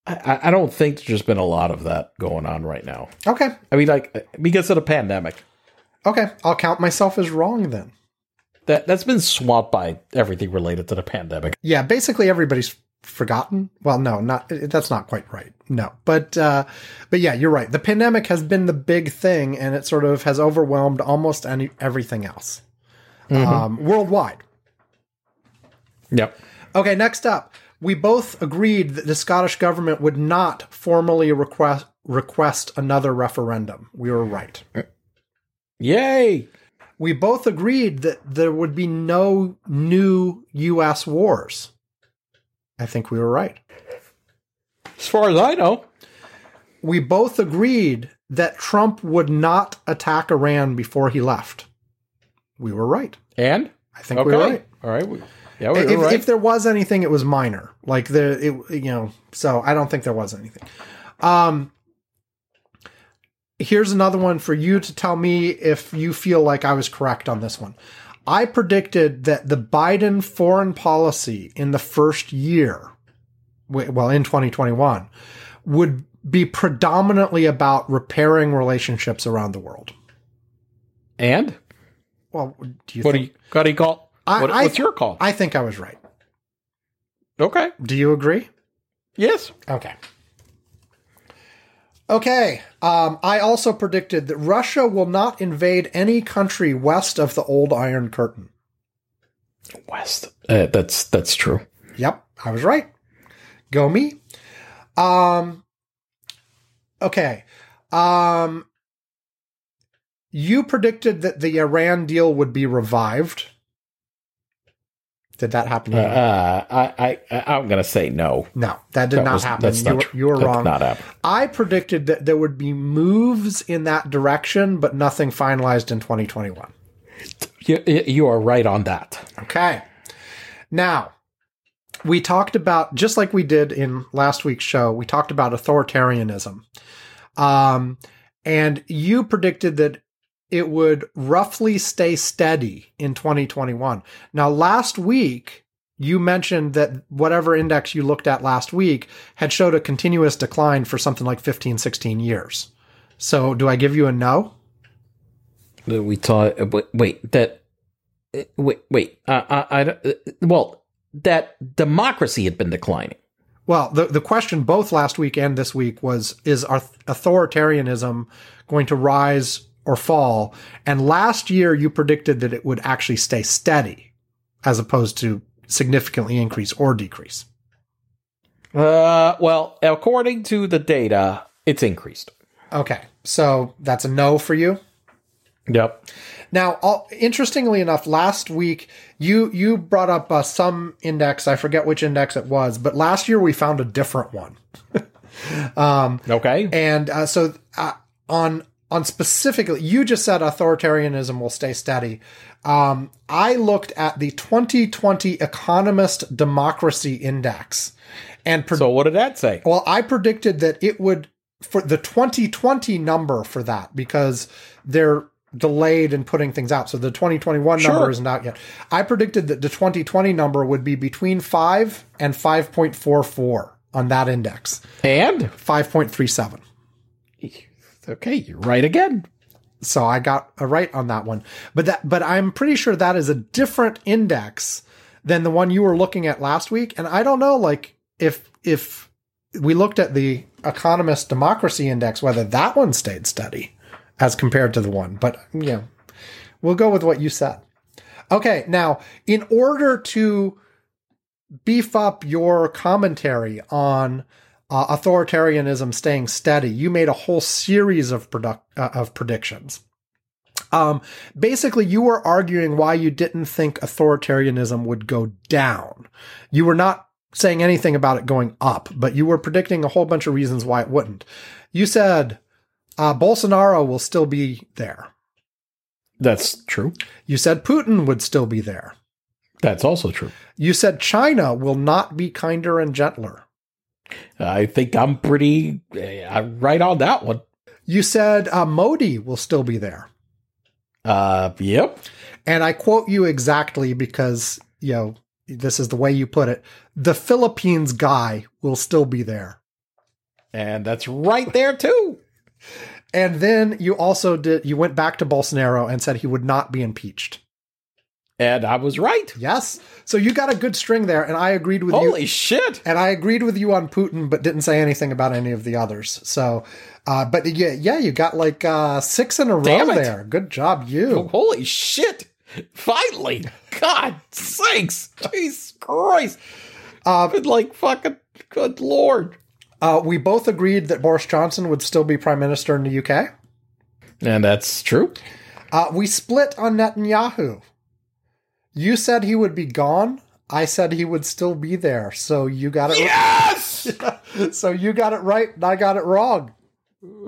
I don't think there's been a lot of that going on right now. Okay. Because of the pandemic. Okay. I'll count myself as wrong then. That's been swamped by everything related to the pandemic. Yeah. Basically everybody's forgotten. Well, no, that's not quite right. No, but yeah, you're right. The pandemic has been the big thing, and it sort of has overwhelmed almost everything else worldwide. Yep. Okay. Next up, we both agreed that the Scottish government would not formally request another referendum. We were right. Yay. We both agreed that there would be no new U.S. wars. I think we were right. As far as I know. We both agreed that Trump would not attack Iran before he left. We were right. And? I think we were right. All right. We were right. If there was anything, it was minor. Like, so I don't think there was anything. Here's another one for you to tell me if you feel like I was correct on this one. I predicted that the Biden foreign policy in the first year, well, in 2021, would be predominantly about repairing relationships around the world. And? Well, what's your call? I think I was right. Okay. Do you agree? Yes. Okay. Okay. I also predicted that Russia will not invade any country west of the old Iron Curtain. West. That's true. Yep. I was right. Go me. Okay. You predicted that the Iran deal would be revived. Did that happen? I'm going to say no. No, that did not happen. That's not true. You were wrong. That did not happen. I predicted that there would be moves in that direction, but nothing finalized in 2021. You are right on that. Okay. Now, we talked about, just like we did in last week's show, we talked about authoritarianism. And you predicted that it would roughly stay steady in 2021. Now, last week, you mentioned that whatever index you looked at last week had showed a continuous decline for something like 15, 16 years. So do I give you a no? We thought, that democracy had been declining. Well, the question both last week and this week was, is our authoritarianism going to rise or fall? And last year you predicted that it would actually stay steady as opposed to significantly increase or decrease. Well, according to the data, it's increased. Okay. So that's a no for you. Yep. Now, interestingly enough, last week you brought up some index. I forget which index it was, but last year we found a different one. Okay. And on specifically, you just said authoritarianism will stay steady. I looked at the 2020 Economist Democracy Index. And so what did that say? Well, I predicted that it would, for the 2020 number for that, because they're delayed in putting things out. So the 2021 number isn't out yet. I predicted that the 2020 number would be between 5 and 5.44 on that index. And? 5.37. Okay, you're right again. So I got a right on that one. But I'm pretty sure that is a different index than the one you were looking at last week. And I don't know, like, if we looked at the Economist Democracy Index, whether that one stayed steady as compared to the one. But, yeah, we'll go with what you said. Okay, now, in order to beef up your commentary on authoritarianism staying steady, you made a whole series of predictions. Basically, you were arguing why you didn't think authoritarianism would go down. You were not saying anything about it going up, but you were predicting a whole bunch of reasons why it wouldn't. You said Bolsonaro will still be there. That's true. You said Putin would still be there. That's also true. You said China will not be kinder and gentler. I think I'm pretty right on that one. You said Modi will still be there. Yep. And I quote you exactly because, you know, this is the way you put it. The Philippines guy will still be there. And that's right there, too. And then you went back to Bolsonaro and said he would not be impeached. And I was right. Yes. So you got a good string there, and I agreed with you. Holy shit. And I agreed with you on Putin, but didn't say anything about any of the others. So, but yeah, you got like six in a row there. Good job, you. Oh, holy shit. Finally. God sakes. Jesus Christ. Like fucking good Lord. We both agreed that Boris Johnson would still be prime minister in the UK. And that's true. We split on Netanyahu. You said he would be gone. I said he would still be there. So you got it. Yes. So you got it right, and I got it wrong.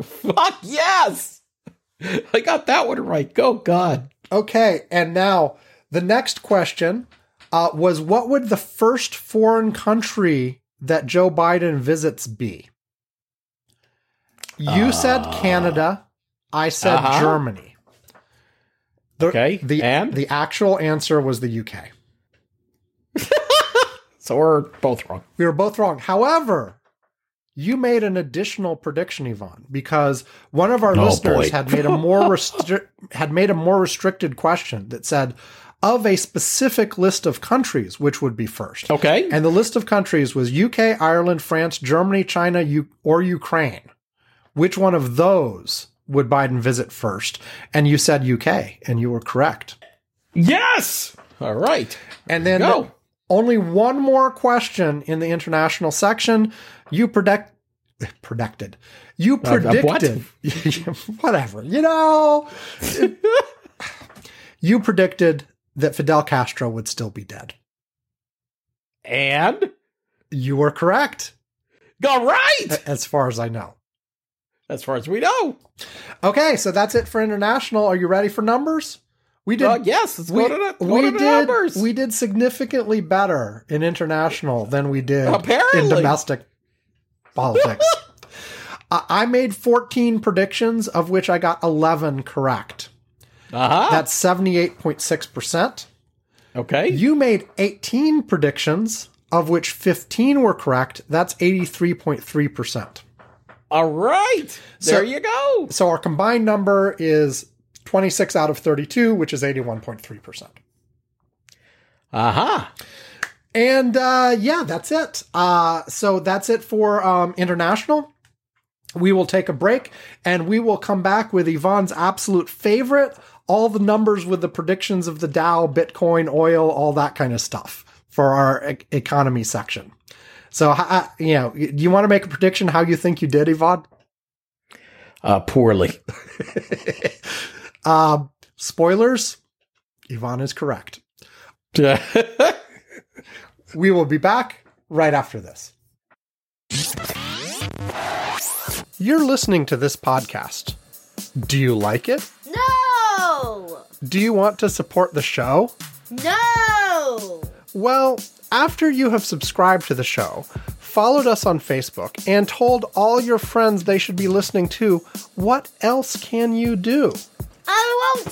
Fuck yes! I got that one right. Go God. Okay, and now the next question was: what would the first foreign country that Joe Biden visits be? You said Canada. I said Germany. Okay, the actual answer was the UK. So we're both wrong. We were both wrong. However, you made an additional prediction, Yvonne, because one of our listeners had made a more restricted question that said, of a specific list of countries, which would be first. Okay. And the list of countries was UK, Ireland, France, Germany, China, or Ukraine. Which one of those would Biden visit first? And you said UK, and you were correct. Yes! All right. And then only one more question in the international section. You predicted. You predicted. What? Whatever. You know. You predicted that Fidel Castro would still be dead. And? You were correct. All right! As far as I know. As far as we know. Okay, so that's it for international. Are you ready for numbers? We did. Yes, let's go to the numbers. We did significantly better in international than we did in domestic politics. I made 14 predictions, of which I got 11 correct. That's 78.6%. Okay. You made 18 predictions, of which 15 were correct. That's 83.3%. All right. There you go. So our combined number is 26 out of 32, which is 81.3%. Aha. And yeah, that's it. So that's it for international. We will take a break, and we will come back with Yvonne's absolute favorite, all the numbers with the predictions of the Dow, Bitcoin, oil, all that kind of stuff for our economy section. So, you know, do you want to make a prediction how you think you did, Yvonne? Poorly. Spoilers, Yvonne is correct. We will be back right after this. You're listening to this podcast. Do you like it? No! Do you want to support the show? No! Well, after you have subscribed to the show, followed us on Facebook, and told all your friends they should be listening to, what else can you do? I won't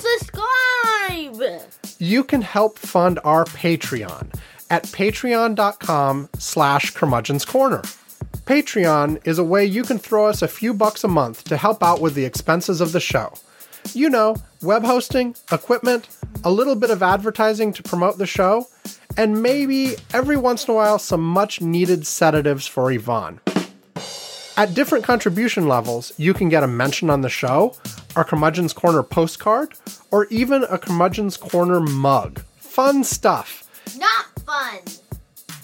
subscribe! You can help fund our Patreon at patreon.com/curmudgeonscorner. Patreon is a way you can throw us a few bucks a month to help out with the expenses of the show. You know, web hosting, equipment, a little bit of advertising to promote the show, and maybe every once in a while some much-needed sedatives for Yvonne. At different contribution levels, you can get a mention on the show, our Curmudgeon's Corner postcard, or even a Curmudgeon's Corner mug. Fun stuff. Not fun.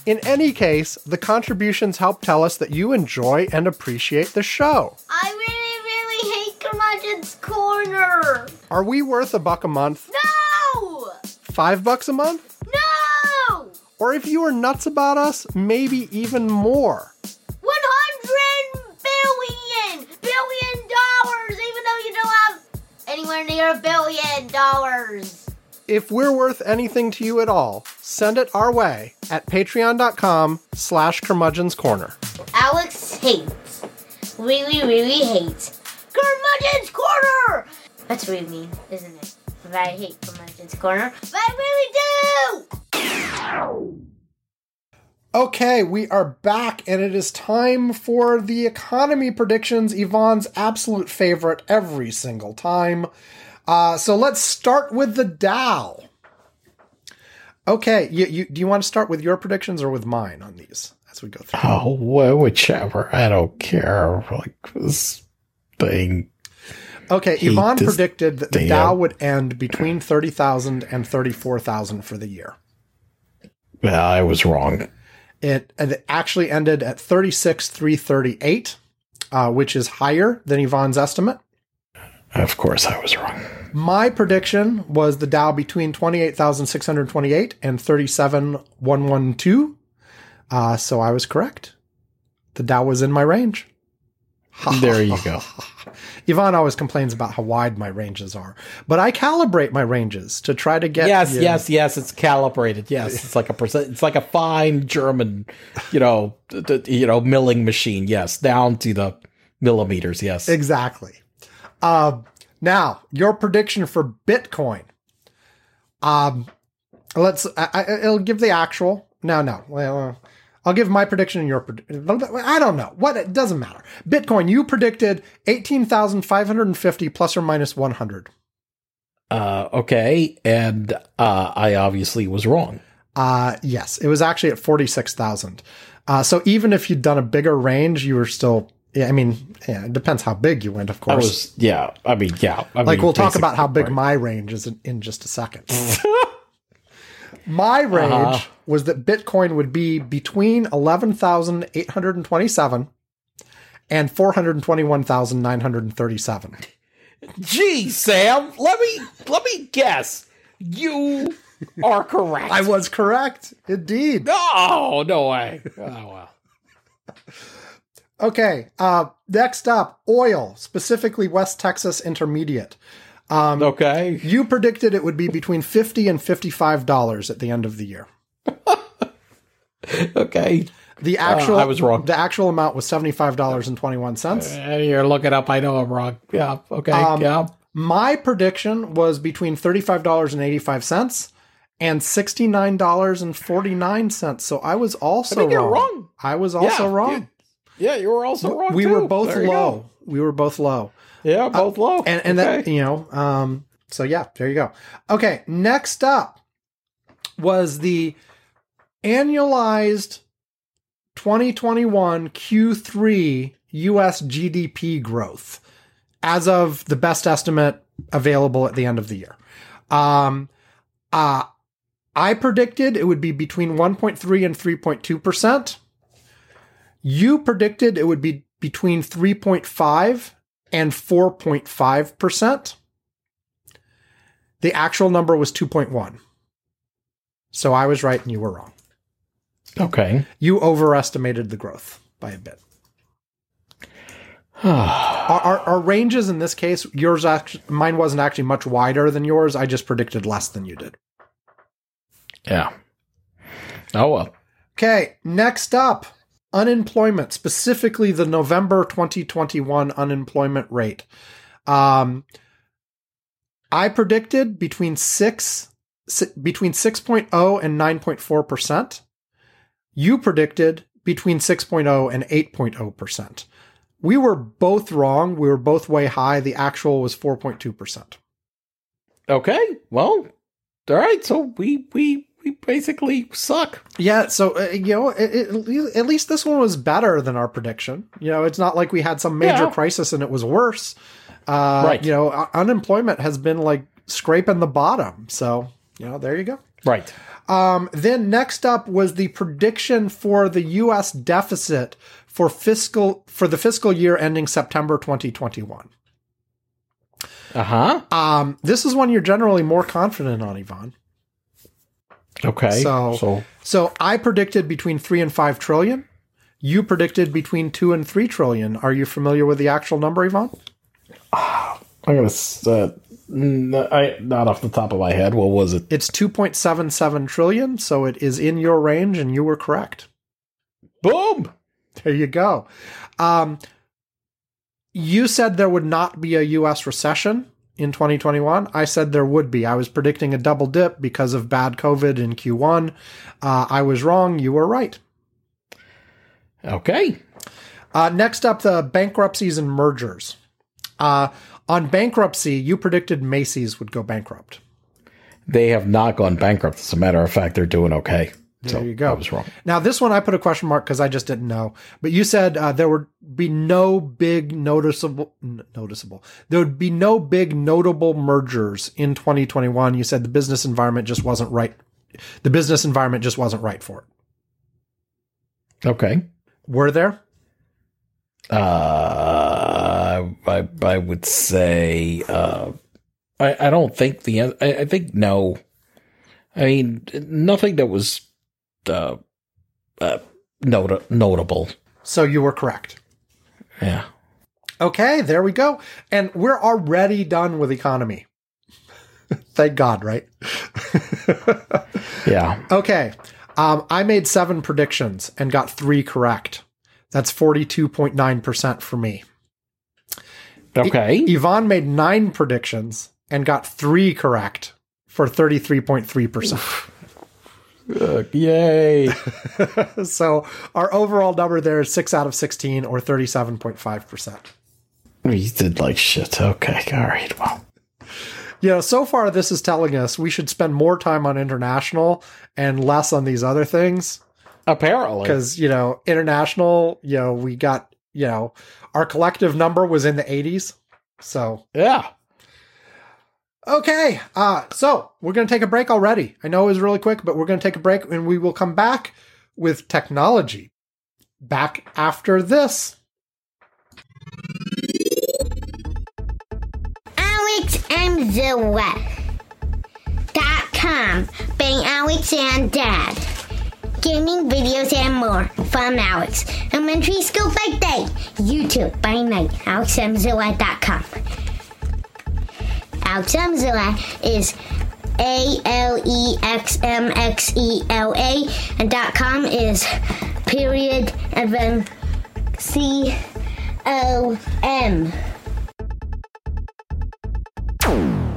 In any case, the contributions help tell us that you enjoy and appreciate the show. I really hate Curmudgeon's Corner. Are we worth $1 a month? No! $5 a month? No! Or if you are nuts about us, maybe even more. $100 billion! Even though you don't have anywhere near $1 billion! If we're worth anything to you at all, send it our way at patreon.com/curmudgeonscorner. Alex hates, really hates, Curmudgeon's Corner! That's really mean, isn't it? But I hate Curmudgeon's Corner, but I really do! Okay, we are back, and it is time for the economy predictions, Yvonne's absolute favorite every single time. So let's start with the Dow. Okay, do you want to start with your predictions or with mine on these as we go through? Oh, well, whichever. I don't care. Like this thing. Okay, Yvonne predicted that the Dow would end between 30,000 and 34,000 for the year. Yeah, I was wrong. It actually ended at 36,338, which is higher than Yvonne's estimate. Of course, I was wrong. My prediction was the Dow between 28,628 and 37,112. So I was correct. The Dow was in my range. There you go. Yvonne always complains about how wide my ranges are, but I calibrate my ranges to try to get. Yes. It's calibrated. Yes. It's like a percent. It's like a fine German, milling machine. Yes. Down to the millimeters. Yes, exactly. Now, your prediction for Bitcoin. It'll give the actual. Well, I'll give my prediction and your prediction. I don't know. It doesn't matter. Bitcoin, you predicted 18,550 plus or minus 100. Okay. And I obviously was wrong. Yes. It was actually at 46,000. So even if you'd done a bigger range, you were still. Yeah, I mean, it depends how big you went, of course. We'll talk about how big my range is in just a second. My range was that Bitcoin would be between 11,827 and 421,937. Gee, Sam, let me guess. You are correct. I was correct, indeed. Oh, no way. Oh, well. Okay, next up, oil, specifically West Texas Intermediate. Okay. You predicted it would be between $50 and $55 at the end of the year. Okay. The actual I was wrong. The actual amount was $75.21. Here, look it up. I know I'm wrong. Yeah, okay, yeah. My prediction was between $35.85 and $69.49, so I was also wrong. I was also wrong. Yeah, you were also wrong. We were both low. Yeah, both low. And okay. So yeah, there you go. Okay, next up was the annualized 2021 Q3 US GDP growth as of the best estimate available at the end of the year. I predicted it would be between 1.3 and 3.2%. You predicted it would be between 3.5 and 4.5%. The actual number was 2.1. So I was right and you were wrong. Okay. You overestimated the growth by a bit. Our ranges in this case, mine wasn't actually much wider than yours. I just predicted less than you did. Yeah. Oh, well. Okay. Next up. Unemployment, specifically the November 2021 unemployment rate. I predicted between 6.0 and 9.4%. You predicted between 6.0 and 8.0%. We were both wrong. We were both way high. The actual was 4.2%. Okay. Well, all right. So we basically suck. Yeah, so, at least this one was better than our prediction. It's not like we had some major crisis and it was worse. Right. Unemployment has been, scraping the bottom. So, there you go. Right. Then next up was the prediction for the U.S. deficit for the fiscal year ending September 2021. Uh-huh. This is one you're generally more confident on, Yvonne. Okay. So I predicted between 3 and 5 trillion. You predicted between 2 and 3 trillion. Are you familiar with the actual number, Yvonne? I'm gonna. Not off the top of my head. What was it? It's 2.77 trillion. So it is in your range, and you were correct. Boom! There you go. You said there would not be a U.S. recession in 2021, I said there would be. I was predicting a double dip because of bad COVID in Q1. I was wrong. You were right. Okay. Next up, the bankruptcies and mergers. On bankruptcy, you predicted Macy's would go bankrupt. They have not gone bankrupt. As a matter of fact, they're doing okay. There so you go. I was wrong. Now, this one I put a question mark because I just didn't know. But you said there would be no big noticeable. There would be no big notable mergers in 2021. You said the business environment just wasn't right. The business environment just wasn't right for it. Okay. Were there? I would say I don't think the – I think no. I mean, nothing that was notable. So you were correct. Yeah. Okay, there we go. And we're already done with economy. Thank God, right? Yeah. Okay. I made 7 predictions and got 3 correct. That's 42.9% for me. Okay. Yvonne made 9 predictions and got 3 correct. For 33.3%. Yay. So our overall number there is 6 out of 16 or 37.5%. You did like shit. Okay. All right. Well, you know, so far this is telling us we should spend more time on international and less on these other things. Apparently. Because, you know, international, you know, we got, you know, our collective number was in the 80s. So. Yeah. Okay, so we're going to take a break already. I know it was really quick, but we're going to take a break and we will come back with technology. Back after this. AlexAmzilla.com. Bang Alex and Dad. Gaming videos and more from Alex. Elementary school by day. YouTube by night. AlexAmzilla.com. Alex Amzella is AlexMxela and .com is period and then COM.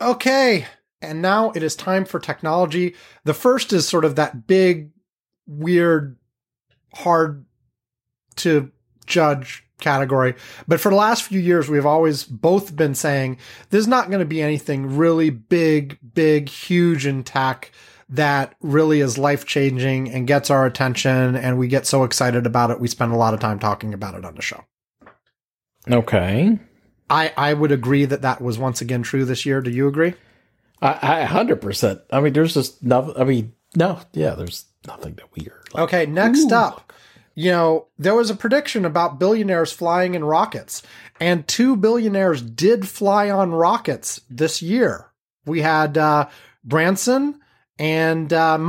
Okay, and now it is time for technology. The first is sort of that big, weird, hard to judge category. But for the last few years, we've always both been saying there's not going to be anything really big, huge in tech that really is life-changing and gets our attention. And we get so excited about it. We spend a lot of time talking about it on the show. Okay. I would agree that was once again true this year. Do you agree? 100%. I mean, there's just nothing. I mean, no. Yeah, there's nothing that weird. Like, okay. Next up. You know, there was a prediction about billionaires flying in rockets, and 2 billionaires did fly on rockets this year. We had Branson and not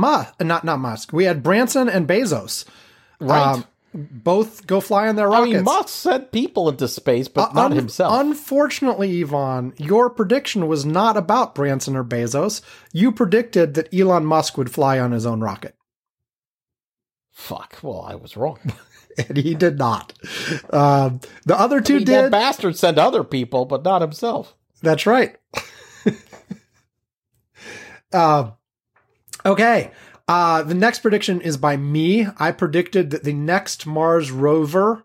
Musk. We had Branson and Bezos, right? Both go fly on their rockets. I mean, Musk sent people into space, but not himself. Unfortunately, Yvonne, your prediction was not about Branson or Bezos. You predicted that Elon Musk would fly on his own rocket. Fuck. Well, I was wrong. And he did not. The other two did. That bastard sent other people, but not himself. That's right. Okay. The next prediction is by me. I predicted that the next Mars rover,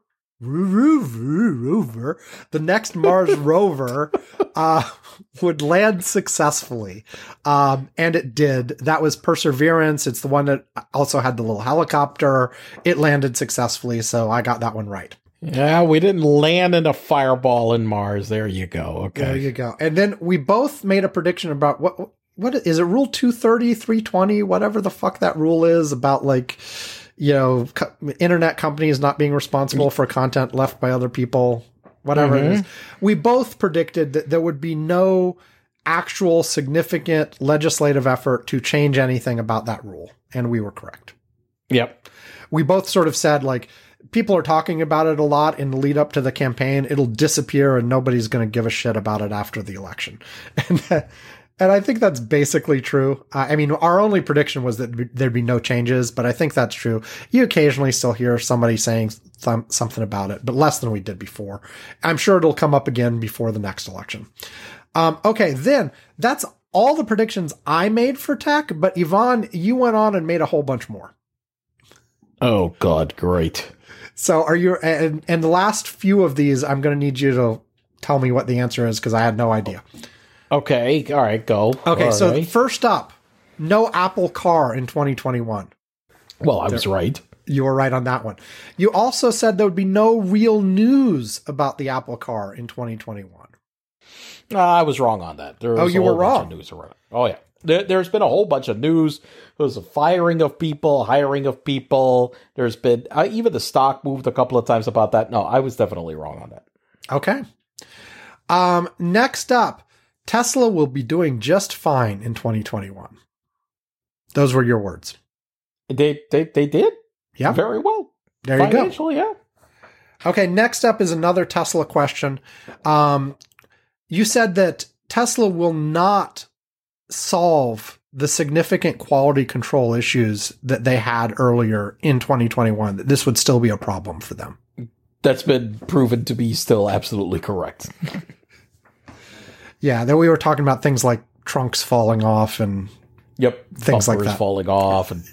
would land successfully. And it did. That was Perseverance. It's the one that also had the little helicopter. It landed successfully. So I got that one right. Yeah, we didn't land in a fireball in Mars. There you go. Okay. There you go. And then we both made a prediction about what is it? Rule 230, 320, whatever the fuck that rule is about, like, you know, internet companies not being responsible for content left by other people, whatever it is. We both predicted that there would be no actual significant legislative effort to change anything about that rule. And we were correct. Yep. We both sort of said, like, people are talking about it a lot in the lead up to the campaign. It'll disappear and nobody's going to give a shit about it after the election. And I think that's basically true. I mean, our only prediction was that there'd be no changes, but I think that's true. You occasionally still hear somebody saying something about it, but less than we did before. I'm sure it'll come up again before the next election. Okay, then that's all the predictions I made for tech, but Yvonne, you went on and made a whole bunch more. Oh, God, great. So are you, and the last few of these, I'm going to need you to tell me what the answer is because I had no idea. Okay. All right. Go. Okay. All so right. First up, no Apple car in 2021. Well, I was right. You were right on that one. You also said there would be no real news about the Apple car in 2021. I was wrong on that. There was you were wrong. News around. Oh, yeah. There's been a whole bunch of news. There's a firing of people, hiring of people. There's been even the stock moved a couple of times about that. No, I was definitely wrong on that. Okay. Next up, Tesla will be doing just fine in 2021. Those were your words. They did? Yeah. Very well. There you go. Financially, yeah. Okay, next up is another Tesla question. You said that Tesla will not solve the significant quality control issues that they had earlier in 2021, that this would still be a problem for them. That's been proven to be still absolutely correct. Yeah, then we were talking about things like trunks falling off and things like that. Falling off and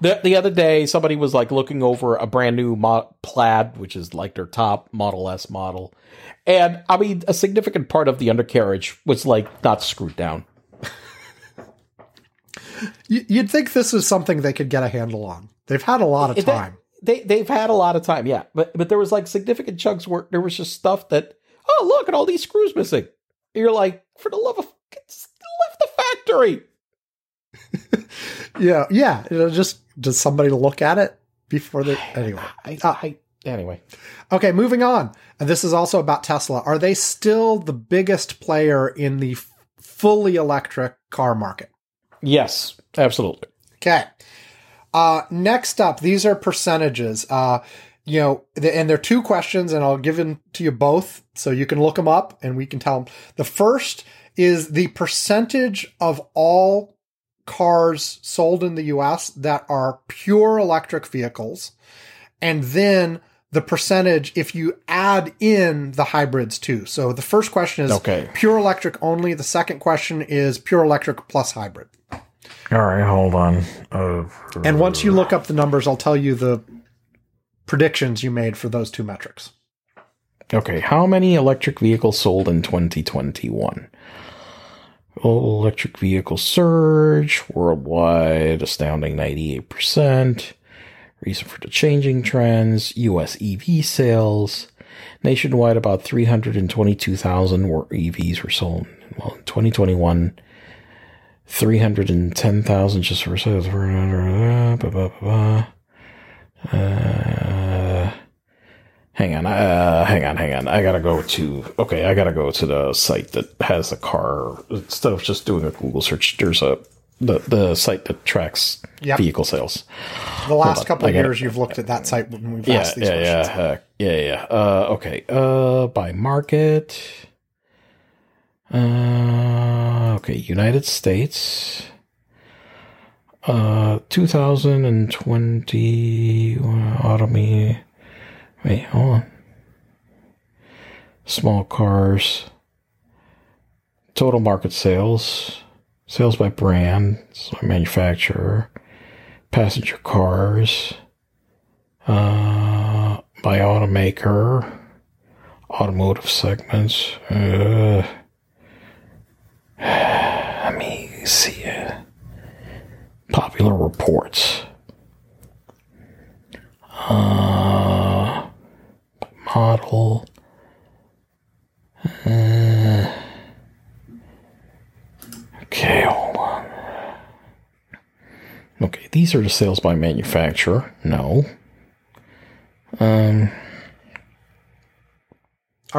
The other day, somebody was like looking over a brand new Plaid, which is like their top Model S model. And I mean, a significant part of the undercarriage was like not screwed down. You'd think this was something they could get a handle on. They've had a lot of time. They've had a lot of time, yeah. But there was like significant chunks where there was just stuff that, oh, look at all these screws missing. And you're like, for the love of, left the factory. Yeah. It'll just does somebody look at it before they anyway. Okay, moving on. And this is also about Tesla. Are they still the biggest player in the fully electric car market? Yes, absolutely. Okay. Next up, these are percentages. And they're two questions, and I'll give them to you both so you can look them up and we can tell them. The first is the percentage of all cars sold in the US that are pure electric vehicles, and then the percentage if you add in the hybrids too. So the first question is pure electric only. The second question is pure electric plus hybrid. All right, hold on. And once you look up the numbers, I'll tell you the predictions you made for those two metrics. Okay, how many electric vehicles sold in 2021? Electric vehicle surge, worldwide, astounding 98%. Reason for the changing trends, U.S. EV sales. Nationwide, about 322,000 EVs were sold. Well, in 2021, 310,000 just for sales. Hang on. I gotta go to the site that has the car. Instead of just doing a Google search, there's the site that tracks vehicle sales. The last couple of years, you've looked at that site when we've asked these questions. Okay. By market. Okay. United States. 2020 Automobile. Wait, hold on. Small cars. Total market sales. Sales by brand. So manufacturer. Passenger cars. By automaker. Automotive segments. Let me see. Popular reports. Model. Okay, hold on. Okay, these are the sales by manufacturer. No. Are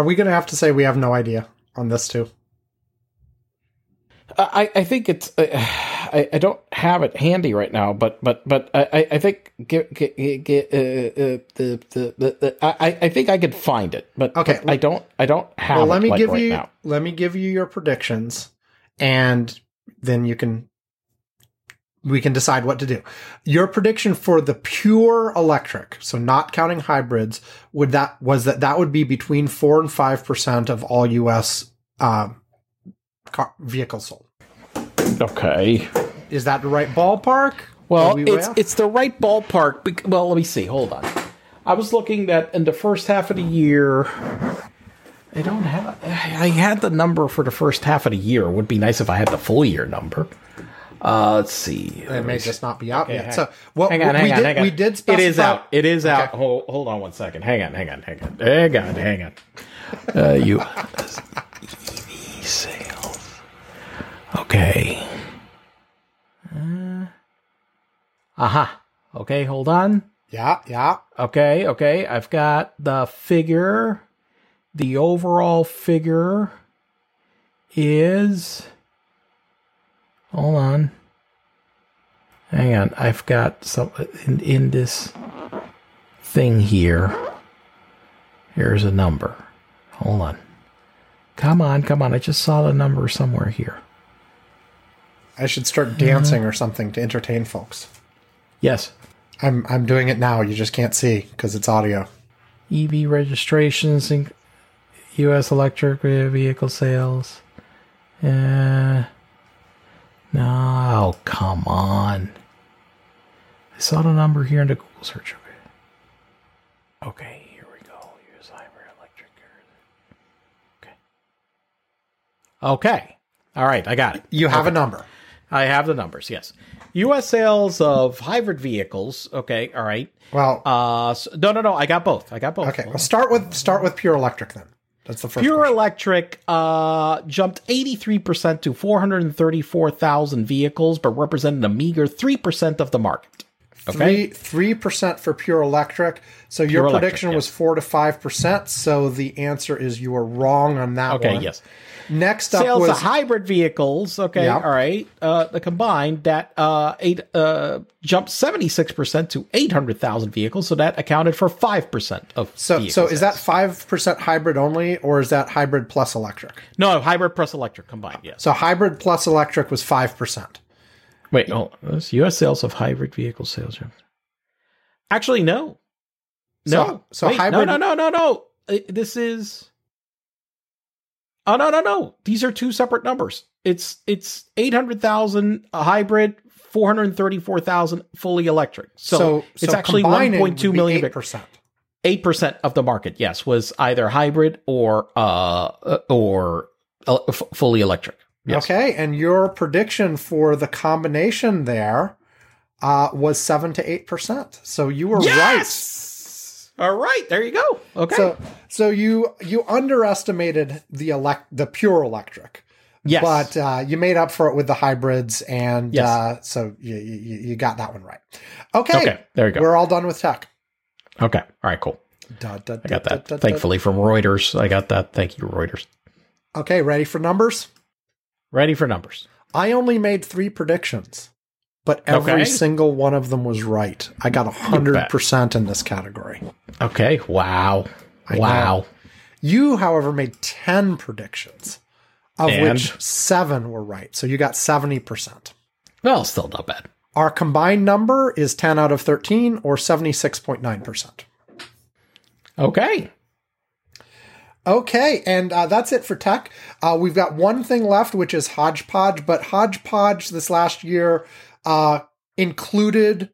we going to have to say we have no idea on this too? I think it's. I don't have it handy right now, but I think I think I could find it, but okay, but I don't have well, let it me like give right you, now. Let me give you your predictions, and then we can decide what to do. Your prediction for the pure electric, so not counting hybrids, that would be between 4% and 5% of all U.S. vehicles sold. Okay. Is that the right ballpark? Well, it's the right ballpark. Well, let me see. Hold on. I was looking that in the first half of the year, I don't have. I had the number for the first half of the year. It would be nice if I had the full year number. Let's see. It may just not be out yet. Hang on. So what? Hang on. We did specify. It is out. It is out. Hold on one second. Hang on. U.S. EV sales. Okay. Okay, hold on. Yeah. Okay. I've got the figure. The overall figure is... Hold on. Hang on. I've got something in this thing here. Here's a number. Hold on. Come on. I just saw the number somewhere here. I should start dancing or something to entertain folks. Yes. I'm doing it now. You just can't see because it's audio. EV registrations, U.S. electric vehicle sales. No, come on. I saw the number here in the Google search. Okay, here we go. U.S. hybrid electric. Okay. All right, I got it. You have a number. I have the numbers, yes. U.S. sales of hybrid vehicles. Okay, all right. Well, no. I got both. Okay, well, start with pure electric then. That's the first. Pure question. Electric jumped 83% to 434,000 vehicles, but represented a meager 3% of the market. Okay, 3% for pure electric. So pure your prediction was 4 to 5%. So the answer is you were wrong on that. Okay, one. Okay, yes. Next up sales was of hybrid vehicles. Okay, yeah. All right. The combined that jumped 76% to 800,000 vehicles, so that accounted for 5% of. So is that 5% hybrid only, or is that hybrid plus electric? No, hybrid plus electric combined. Yes. So hybrid plus electric was 5%. Wait, no. U.S. sales of hybrid vehicle sales. Actually, no. No. So wait, hybrid. No. This is. Oh, no. These are two separate numbers. It's 800,000 hybrid, 434,000 fully electric. So it's actually 1.2 million. 8%. 8% of the market, yes, was either hybrid or fully electric. Yes. Okay, and your prediction for the combination there was 7 to 8%. So you were right. All right, there you go. Okay. So you underestimated the pure electric. Yes. But you made up for it with the hybrids, and yes. So you got that one right. Okay, there you go. We're all done with tech. Okay, all right, cool. I got that, thankfully, from Reuters. I got that. Thank you, Reuters. Okay, ready for numbers? I only made 3 predictions, but every single one of them was right. I got 100% in this category. Okay. Wow. Wow. You, however, made 10 predictions, of which 7 were right. So you got 70%. Well, still not bad. Our combined number is 10 out of 13, or 76.9%. Okay. Okay, and that's it for tech. We've got one thing left, which is hodgepodge. But hodgepodge this last year included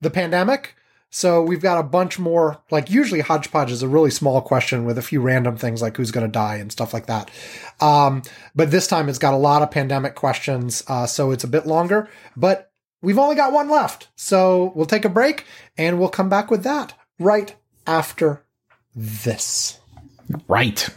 the pandemic. So we've got a bunch more, like usually hodgepodge is a really small question with a few random things like who's going to die and stuff like that. But this time it's got a lot of pandemic questions. So it's a bit longer, but we've only got one left. So we'll take a break and we'll come back with that right after this. Right.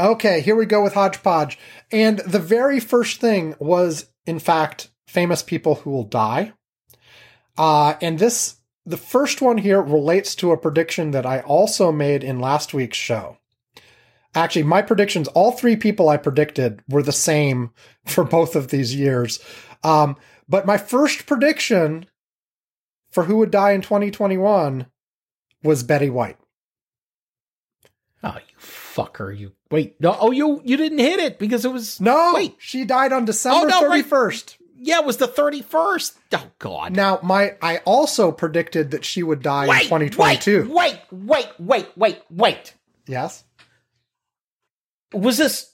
Okay, here we go with hodgepodge. And the very first thing was, in fact, famous people who will die. And this The first one here relates to a prediction that I also made in last week's show. Actually, my predictions, all three people I predicted were the same for both of these years. But my first prediction for who would die in 2021 was Betty White. Oh, you fucker. You wait. No, oh, you didn't hit it because it was. No, wait. She died on December 31st. Right. Yeah, it was the 31st. Oh, God. Now, I also predicted that she would die in 2022. Wait. Yes? Was this...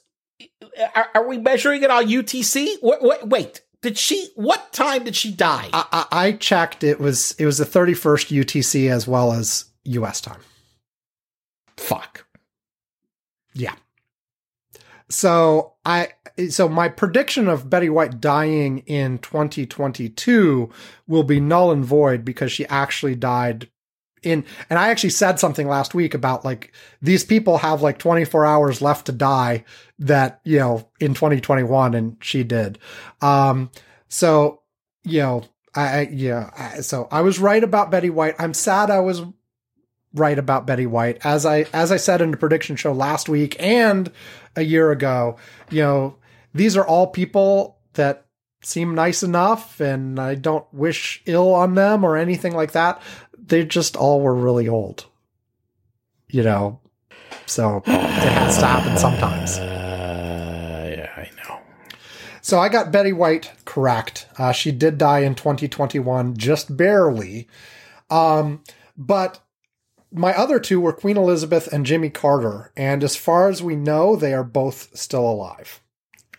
Are we measuring it on UTC? Wait. Did she... What time did she die? I checked. It was the 31st UTC as well as U.S. time. Fuck. Yeah. So my prediction of Betty White dying in 2022 will be null and void because she actually died in, and I actually said something last week about like, these people have like 24 hours left to die that, you know, in 2021, and she did. So, you know, so I was right about Betty White. I'm sad I was right about Betty White. As I said in the prediction show last week and a year ago, you know, these are all people that seem nice enough and I don't wish ill on them or anything like that. They just all were really old, you know, so it has to happen sometimes. Yeah, I know. So I got Betty White correct. She did die in 2021, just barely. But my other two were Queen Elizabeth and Jimmy Carter, and as far as we know, they are both still alive.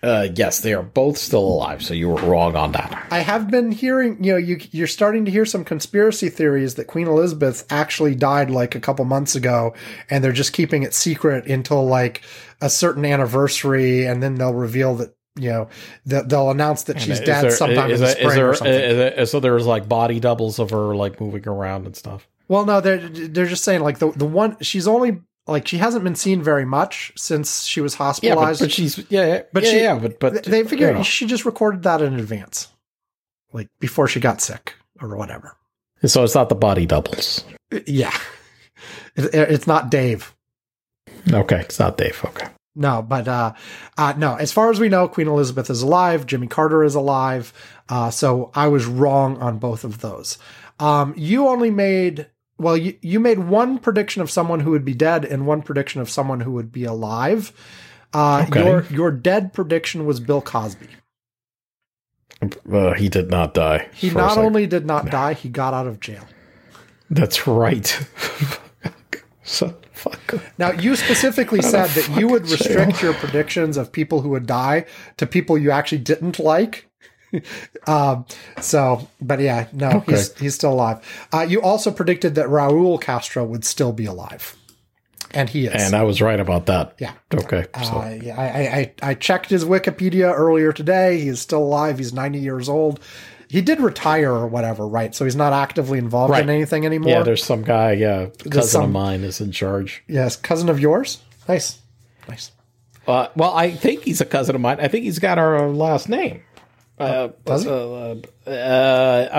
Yes, they are both still alive, so you were wrong on that. I have been hearing, you know, you're starting to hear some conspiracy theories that Queen Elizabeth actually died like a couple months ago, and they're just keeping it secret until like a certain anniversary, and then they'll reveal that, you know, they'll announce that she's dead sometime in the spring or something. So there's like body doubles of her like moving around and stuff. Well, no, they're just saying like the one, she's only like, she hasn't been seen very much since she was hospitalized. Yeah, but she's but they figure, you know, she just recorded that in advance, like before she got sick or whatever. So it's not the body doubles. Yeah, it's not Dave. Okay, it's not Dave. Okay. No, but no. As far as we know, Queen Elizabeth is alive. Jimmy Carter is alive. So I was wrong on both of those. You only made. Well, you made one prediction of someone who would be dead and one prediction of someone who would be alive. Okay. Your dead prediction was Bill Cosby. He did not die. He not only did not die, he got out of jail. That's right. Now, you specifically said that you would restrict your predictions of people who would die to people you actually didn't like. But yeah, no, okay. He's still alive. You also predicted that Raul Castro would still be alive, and he is. And I was right about that. Yeah. Okay. So. Yeah, I checked his Wikipedia earlier today. He is still alive. He's 90 years old. He did retire or whatever, right? So he's not actively involved in anything anymore. Yeah, there's some guy, cousin of mine is in charge. Yes, cousin of yours? Nice. Well, I think he's a cousin of mine. I think he's got our last name. I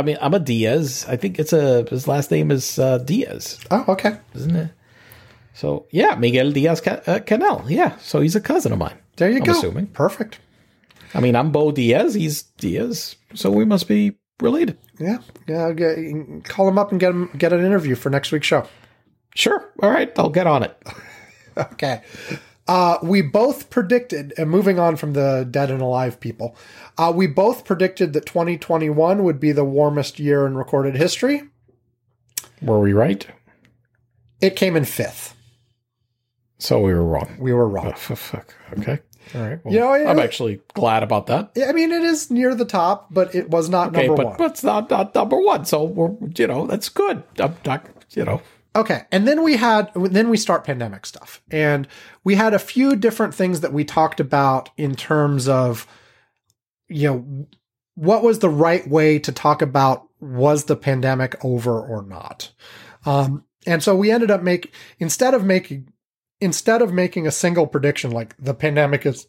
mean, I'm a Diaz. I think his last name is Diaz. Oh, okay. Isn't it? So, yeah, Miguel Diaz-Canel. Yeah, so he's a cousin of mine. There you go. I'm assuming. Perfect. I mean, I'm Bo Diaz. He's Diaz. So we must be related. Yeah. Call him up and get an interview for next week's show. Sure. All right. I'll get on it. Okay. We both predicted, and moving on from the dead and alive people, we both predicted that 2021 would be the warmest year in recorded history. Were we right? It came in fifth. So we were wrong. Oh, fuck. Okay. All right. Well, you know, I'm actually glad about that. I mean, it is near the top, but it was not number one. But it's not number one. So, that's good. I'm not, Okay, and then we start pandemic stuff, and we had a few different things that we talked about in terms of, you know, what was the right way to talk about was the pandemic over or not, and so we ended up instead of making a single prediction like the pandemic is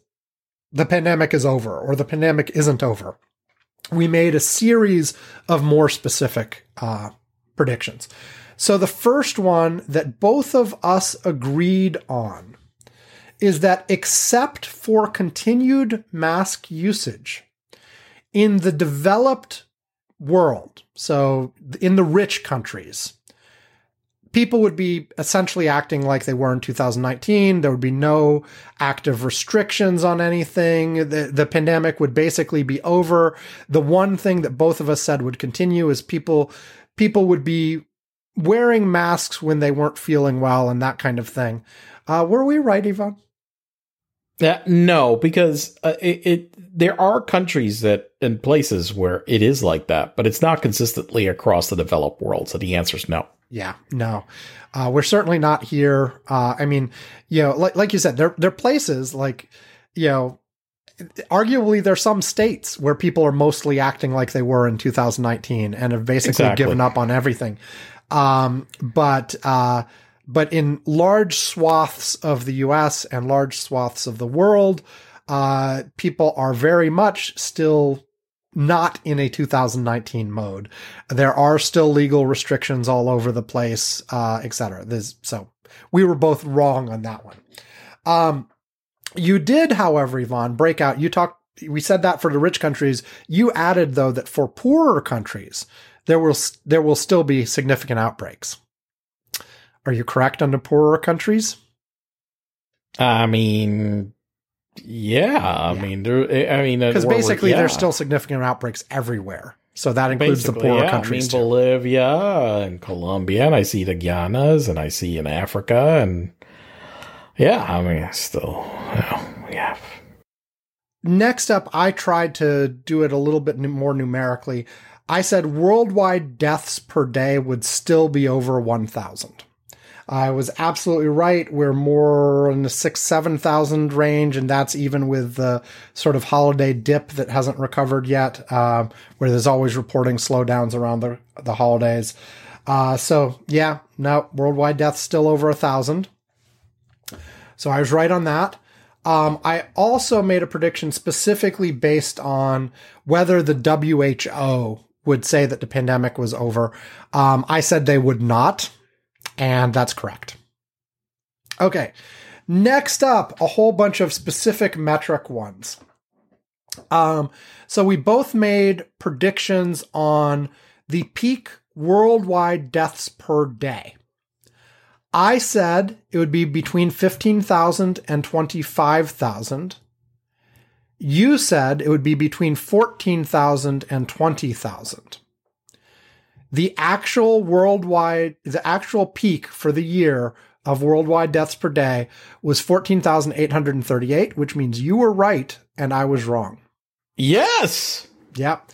over or the pandemic isn't over, we made a series of more specific predictions. So the first one that both of us agreed on is that except for continued mask usage in the developed world, so in the rich countries, people would be essentially acting like they were in 2019. There would be no active restrictions on anything. The pandemic would basically be over. The one thing that both of us said would continue is people would be wearing masks when they weren't feeling well and that kind of thing. Were we right, Yvonne? No, because there are countries and places where it is like that, but it's not consistently across the developed world. So the answer is no. Yeah, no, we're certainly not here. I mean, you know, like you said, there are places like, you know, arguably there's some states where people are mostly acting like they were in 2019 and have basically given up on everything. But in large swaths of the U.S. and large swaths of the world, people are very much still not in a 2019 mode. There are still legal restrictions all over the place, et cetera. So we were both wrong on that one. You did, however, Yvonne, break out. We said that for the rich countries. You added, though, that for poorer countries, there will still be significant outbreaks. Are you correct on the poorer countries? I mean... Yeah, because there's still significant outbreaks everywhere. So that includes the poorer countries. I mean, Bolivia and Colombia, and I see the Guianas, and I see in Africa, and yeah. Next up, I tried to do it a little bit more numerically. I said worldwide deaths per day would still be over 1,000. I was absolutely right. We're more in the 6,000-7,000 range, and that's even with the sort of holiday dip that hasn't recovered yet, where there's always reporting slowdowns around the holidays. Worldwide deaths still over 1,000. So I was right on that. I also made a prediction specifically based on whether the WHO would say that the pandemic was over. I said they would not. And that's correct. Okay. Next up, a whole bunch of specific metric ones. So we both made predictions on the peak worldwide deaths per day. I said it would be between 15,000 and 25,000. You said it would be between 14,000 and 20,000. The actual peak for the year of worldwide deaths per day was 14,838, which means you were right and I was wrong. Yes. Yep.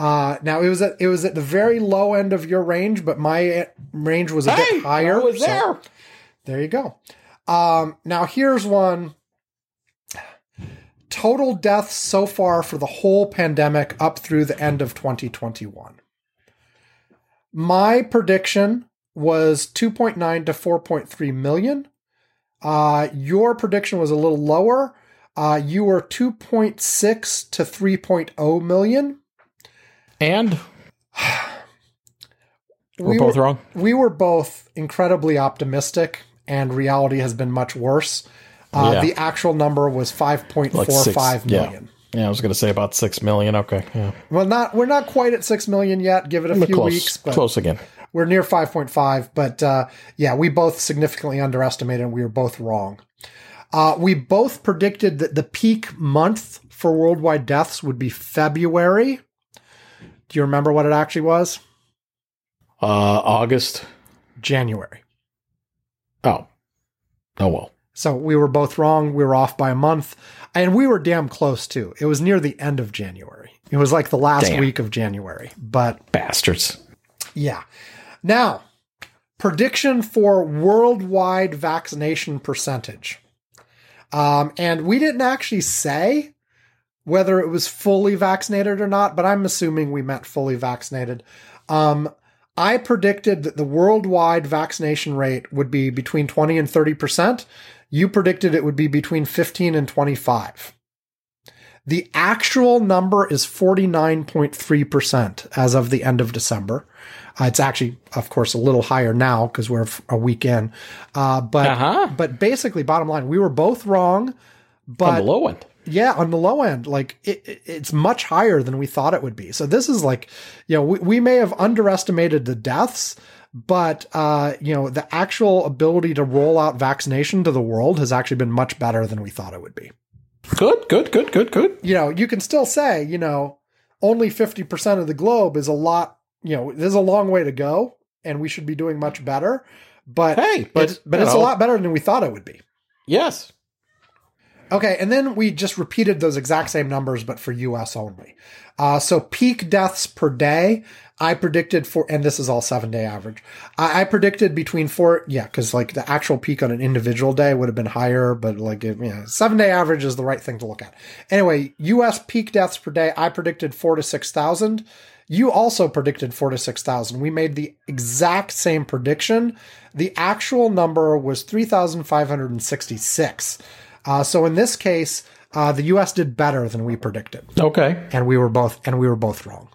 Now it was at the very low end of your range, but my range was a bit higher. I was there. So there you go. Now here's one. Total deaths so far for the whole pandemic up through the end of 2021. My prediction was 2.9 to 4.3 million. Your prediction was a little lower. You were 2.6 to 3.0 million. And? We're both wrong. We were both incredibly optimistic, and reality has been much worse. The actual number was 5.45 million. Yeah. Yeah, I was going to say about 6 million. Okay. Yeah. Well, we're not quite at 6 million yet. Give it a few weeks. But close again. We're near 5.5. But we both significantly underestimated and we were both wrong. We both predicted that the peak month for worldwide deaths would be February. Do you remember what it actually was? August. January. Oh, well. So we were both wrong. We were off by a month. And we were damn close, too. It was near the end of January. It was like the last week of January. But bastards. Yeah. Now, prediction for worldwide vaccination percentage. And we didn't actually say whether it was fully vaccinated or not, but I'm assuming we meant fully vaccinated. I predicted that the worldwide vaccination rate would be between 20 and 30%. You predicted it would be between 15 and 25. The actual number is 49.3% as of the end of December. It's actually, of course, a little higher now because we're a week in. But basically, bottom line, we were both wrong. But on the low end. Yeah, on the low end, like it's much higher than we thought it would be. So this is like, you know, we may have underestimated the deaths, but, you know, the actual ability to roll out vaccination to the world has actually been much better than we thought it would be. Good. You know, you can still say, you know, only 50% of the globe is a lot, you know, there's a long way to go and we should be doing much better, but, hey, it's a lot better than we thought it would be. Yes. Okay, and then we just repeated those exact same numbers, but for U.S. only. So peak deaths per day, I predicted for, and this is all 7-day average. I predicted between because like the actual peak on an individual day would have been higher, but like 7-day average is the right thing to look at. Anyway, U.S. peak deaths per day, I predicted 4,000 to 6,000. You also predicted 4,000 to 6,000. We made the exact same prediction. The actual number was 3,566. So in this case, the U.S. did better than we predicted. Okay, and we were both wrong.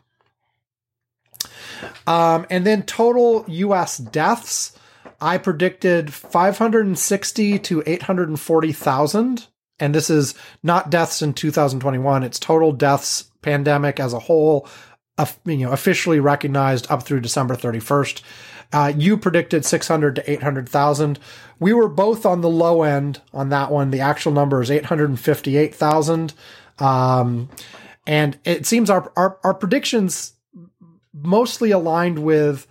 And then total U.S. deaths, I predicted 560 to 840,000, and this is not deaths in 2021; it's total deaths, pandemic as a whole, officially recognized up through December 31st. You predicted 600 to 800,000. We were both on the low end on that one. The actual number is 858,000. And it seems our predictions mostly aligned with,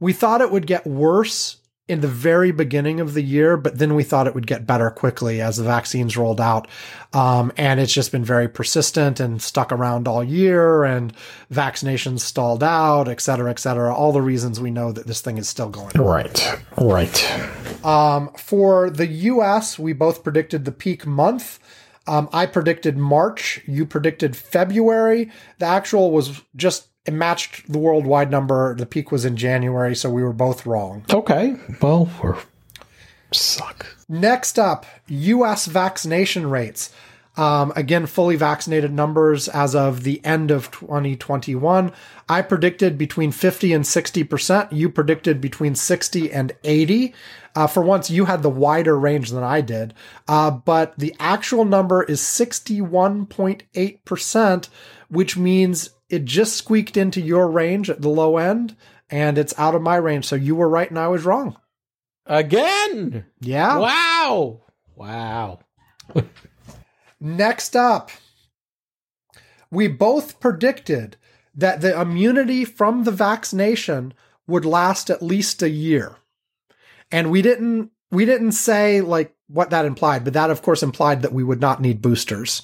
we thought it would get worse in the very beginning of the year, but then we thought it would get better quickly as the vaccines rolled out. And it's just been very persistent and stuck around all year, and vaccinations stalled out, et cetera, all the reasons we know that this thing is still going on. Right. For the U.S., we both predicted the peak month. I predicted March. You predicted February. The actual was just... It matched the worldwide number. The peak was in January, so we were both wrong. Okay. Well, we suck. Next up, U.S. vaccination rates. Again, fully vaccinated numbers as of the end of 2021. I predicted between 50 and 60%. You predicted between 60 and 80. For once, you had the wider range than I did. But the actual number is 61.8%, which means it just squeaked into your range at the low end, and it's out of my range. So you were right and I was wrong. Again? Yeah. Wow. Next up, we both predicted that the immunity from the vaccination would last at least a year. And we didn't say like what that implied, but that of course implied that we would not need boosters.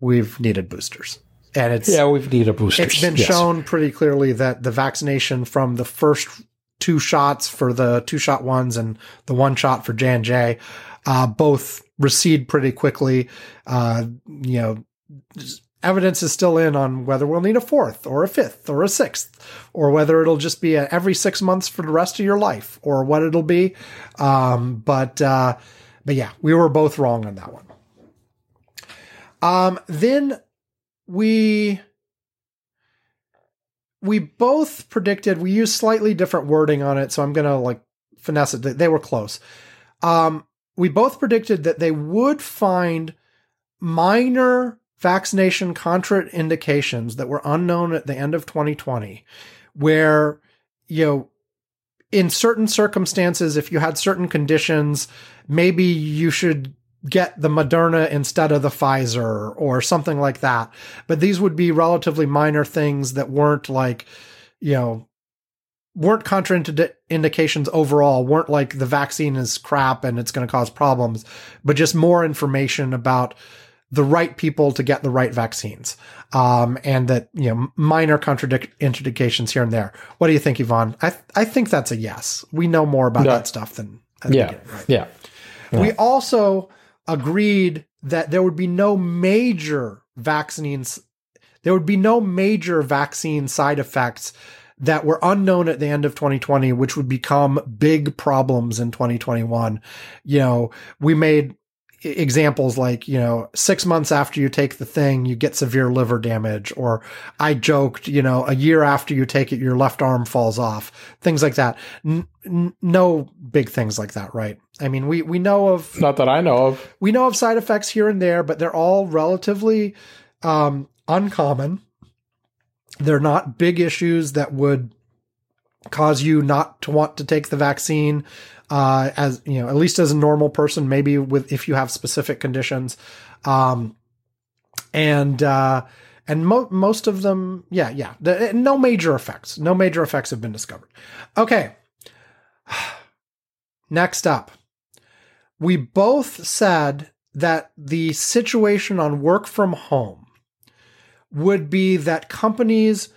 We've needed boosters. And we've needed boosters. It's been shown pretty clearly that the vaccination from the first two shots for the 2-shot ones and the 1 shot for J&J, both recede pretty quickly. You know, evidence is still in on whether we'll need a 4th or a 5th or a 6th, or whether it'll just be every 6 months for the rest of your life, or what it'll be. But yeah, we were both wrong on that one. Then we both predicted, we used slightly different wording on it, so I'm going to like finesse it. They were close. We both predicted that they would find minor vaccination contraindications that were unknown at the end of 2020, where, you know, in certain circumstances, if you had certain conditions, maybe you should get the Moderna instead of the Pfizer or something like that. But these would be relatively minor things that weren't like, you know, weren't contraindications overall, weren't like the vaccine is crap and it's going to cause problems, but just more information about the right people to get the right vaccines. And that, you know, minor contraindications here and there. What do you think, Yvonne? I think that's a yes. We know more about that stuff than at the beginning, right? Yeah. We also agreed that there would be no major vaccine side effects that were unknown at the end of 2020, which would become big problems in 2021. You know, we made examples like, 6 months after you take the thing, you get severe liver damage, or I joked, a year after you take it, your left arm falls off, things like that. No big things like that, right? I mean, we know of... Not that I know of. We know of side effects here and there, but they're all relatively uncommon. They're not big issues that would cause you not to want to take the vaccine, as at least as a normal person, maybe if you have specific conditions. And most of them, yeah. No major effects. No major effects have been discovered. Okay. Next up, we both said that the situation on work from home would be that companies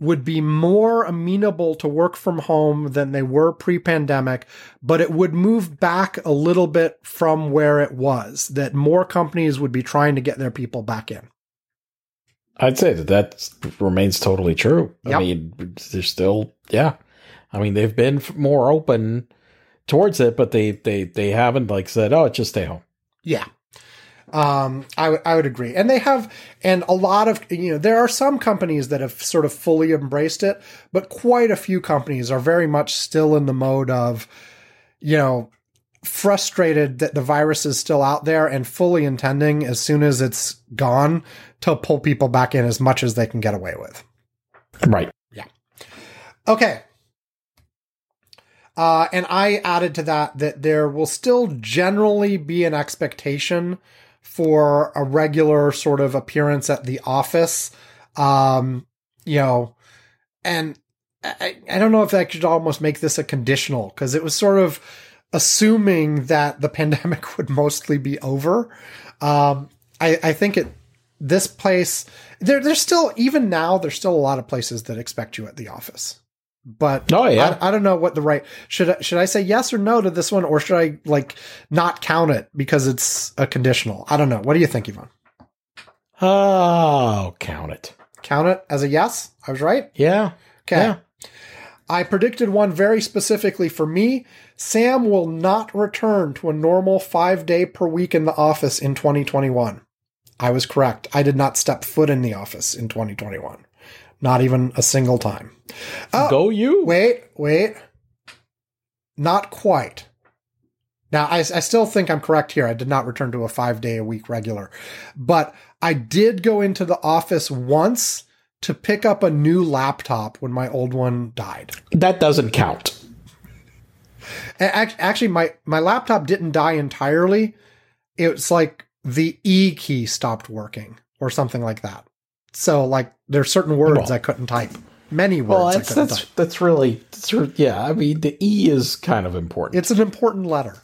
would be more amenable to work from home than they were pre-pandemic, but it would move back a little bit from where it was, that more companies would be trying to get their people back in. I'd say that remains totally true. Yep. I mean, they're still, they've been more open towards it, but they haven't said, oh, just stay home. Yeah. I would agree. And they have, and a lot of, there are some companies that have sort of fully embraced it, but quite a few companies are very much still in the mode of, frustrated that the virus is still out there and fully intending as soon as it's gone to pull people back in as much as they can get away with. Right. Yeah. Okay. And I added to that there will still generally be an expectation for a regular sort of appearance at the office, and I don't know if I could almost make this a conditional, because it was sort of assuming that the pandemic would mostly be over. I think this place, there's still, even now, there's still a lot of places that expect you at the office. But I don't know what the right, should I say yes or no to this one, or should I not count it because it's a conditional? I don't know. What do you think, Yvonne? Oh, count it. Count it as a yes? I was right? Yeah. Okay. Yeah. I predicted one very specifically for me. Sam will not return to a normal 5-day per week in the office in 2021. I was correct. I did not step foot in the office in 2021. Not even a single time. Oh, go you. Wait. Not quite. Now, I still think I'm correct here. I did not return to a 5-day-a-week regular. But I did go into the office once to pick up a new laptop when my old one died. That doesn't count. Actually, my laptop didn't die entirely. It's the E key stopped working or something like that. So, there's certain words I couldn't type. Many words I couldn't type. That's really, the E is kind of important. It's an important letter.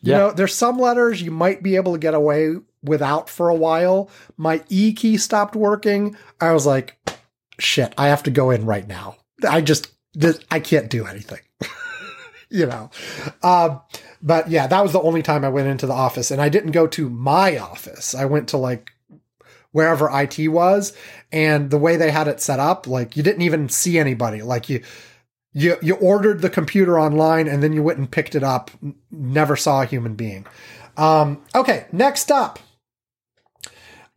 Yeah. There's some letters you might be able to get away without for a while. My E key stopped working. I was like, shit, I have to go in right now. I can't do anything. But yeah, that was the only time I went into the office. And I didn't go to my office. I went to wherever IT was, and the way they had it set up, you didn't even see anybody. You ordered the computer online and then you went and picked it up. Never saw a human being. Okay. Next up,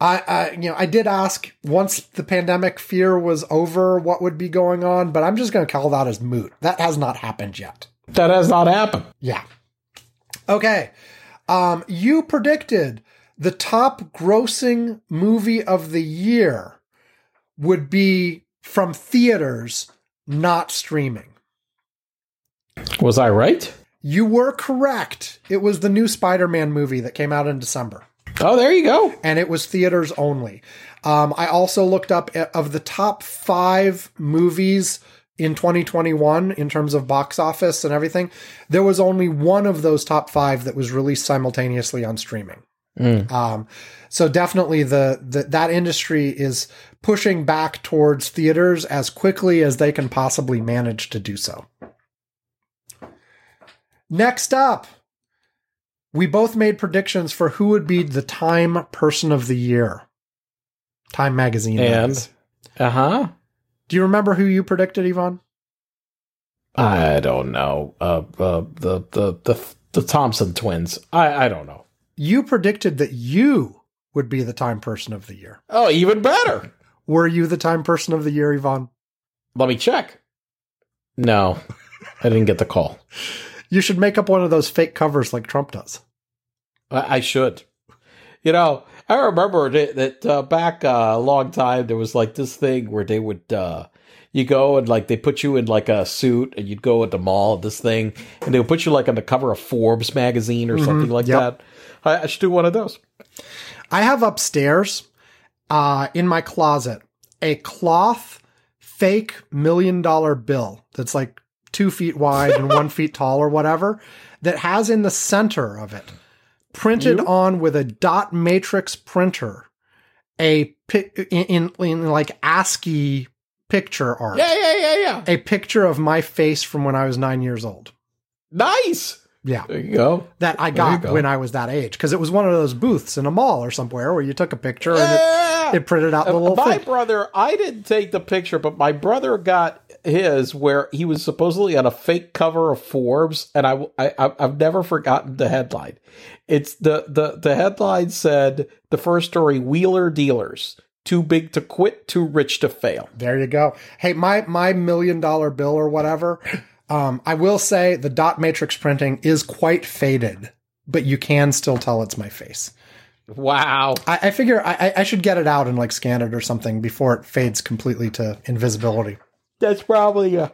I did ask once the pandemic fear was over, what would be going on, but I'm just going to call that as moot. That has not happened yet. That has not happened. Yeah. Okay. You predicted the top grossing movie of the year would be from theaters, not streaming. Was I right? You were correct. It was the new Spider-Man movie that came out in December. Oh, there you go. And it was theaters only. I also looked up of the top 5 movies in 2021 in terms of box office and everything. There was only one of those top 5 that was released simultaneously on streaming. Mm. So definitely that industry is pushing back towards theaters as quickly as they can possibly manage to do so. Next up, we both made predictions for who would be the Time Person of the Year. Time Magazine. And, do you remember who you predicted, Yvonne? I don't know. The Thompson twins. I don't know. you predicted that you would be the Time Person of the Year. Oh, even better. Were you the Time Person of the Year, Yvonne? Let me check. No, I didn't get the call. You should make up one of those fake covers like Trump does. I should. You know, I remember that back a long time, there was like this thing where they would, you go and like they put you in like a suit and you'd go at the mall, this thing, and they would put you like on the cover of Forbes magazine or something like that. I should do one of those. I have upstairs in my closet a cloth fake $1 million bill that's like 2 feet wide and 1 foot tall or whatever that has in the center of it, printed on with a dot matrix printer, in like ASCII picture art. Yeah. A picture of my face from when I was 9 years old. Nice. Yeah. There you go. That I got when I was that age. Because it was one of those booths in a mall or somewhere where you took a picture and it printed out the little thing. My brother, I didn't take the picture, but my brother got his where he was supposedly on a fake cover of Forbes. And I've never forgotten the headline. It's the headline said, the first story, Wheeler Dealers. Too big to quit, too rich to fail. There you go. Hey, my $1 million bill or whatever... I will say the dot matrix printing is quite faded, but you can still tell it's my face. Wow. I figure I should get it out and like scan it or something before it fades completely to invisibility. That's probably a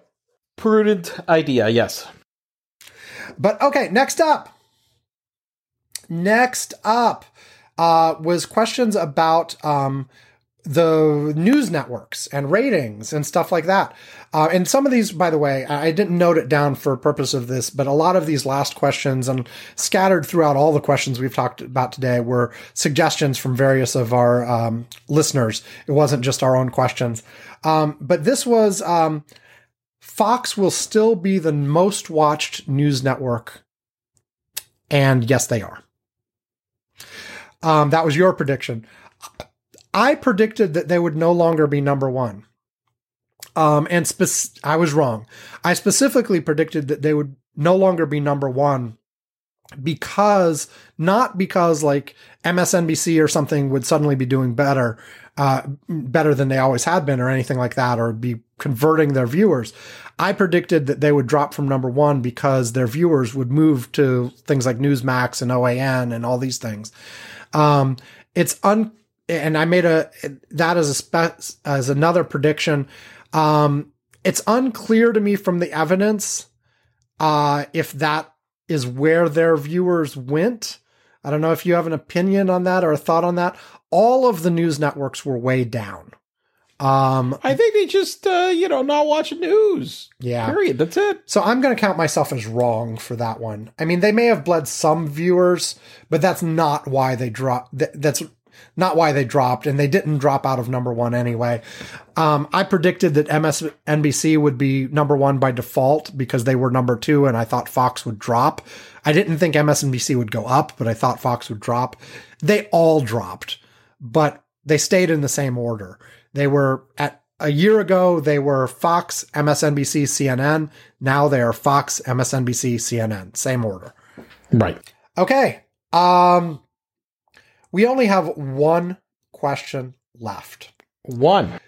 prudent idea, yes. But okay, next up. Was questions about... the news networks and ratings and stuff like that. And some of these, by the way, I didn't note it down for purpose of this, but a lot of these last questions and scattered throughout all the questions we've talked about today were suggestions from various of our listeners. It wasn't just our own questions. But this was Fox will still be the most watched news network. And yes, they are. That was your prediction. I predicted that they would no longer be number one. I was wrong. I specifically predicted that they would no longer be number one because like MSNBC or something would suddenly be doing better than they always had been or anything like that, or be converting their viewers. I predicted that they would drop from number one because their viewers would move to things like Newsmax and OAN and all these things. And I made another prediction. It's unclear to me from the evidence if that is where their viewers went. I don't know if you have an opinion on that or a thought on that. All of the news networks were way down. I think they just, not watching news. Yeah. Period. That's it. So I'm going to count myself as wrong for that one. I mean, they may have bled some viewers, but that's not why they dropped. That's not why they dropped, and they didn't drop out of number one anyway. I predicted that MSNBC would be number one by default because they were number two, and I thought Fox would drop. I didn't think MSNBC would go up, but I thought Fox would drop. They all dropped, but they stayed in the same order. They were at a year ago, they were Fox, MSNBC, CNN. Now they are Fox, MSNBC, CNN. Same order. Right. Okay. We only have one question left. One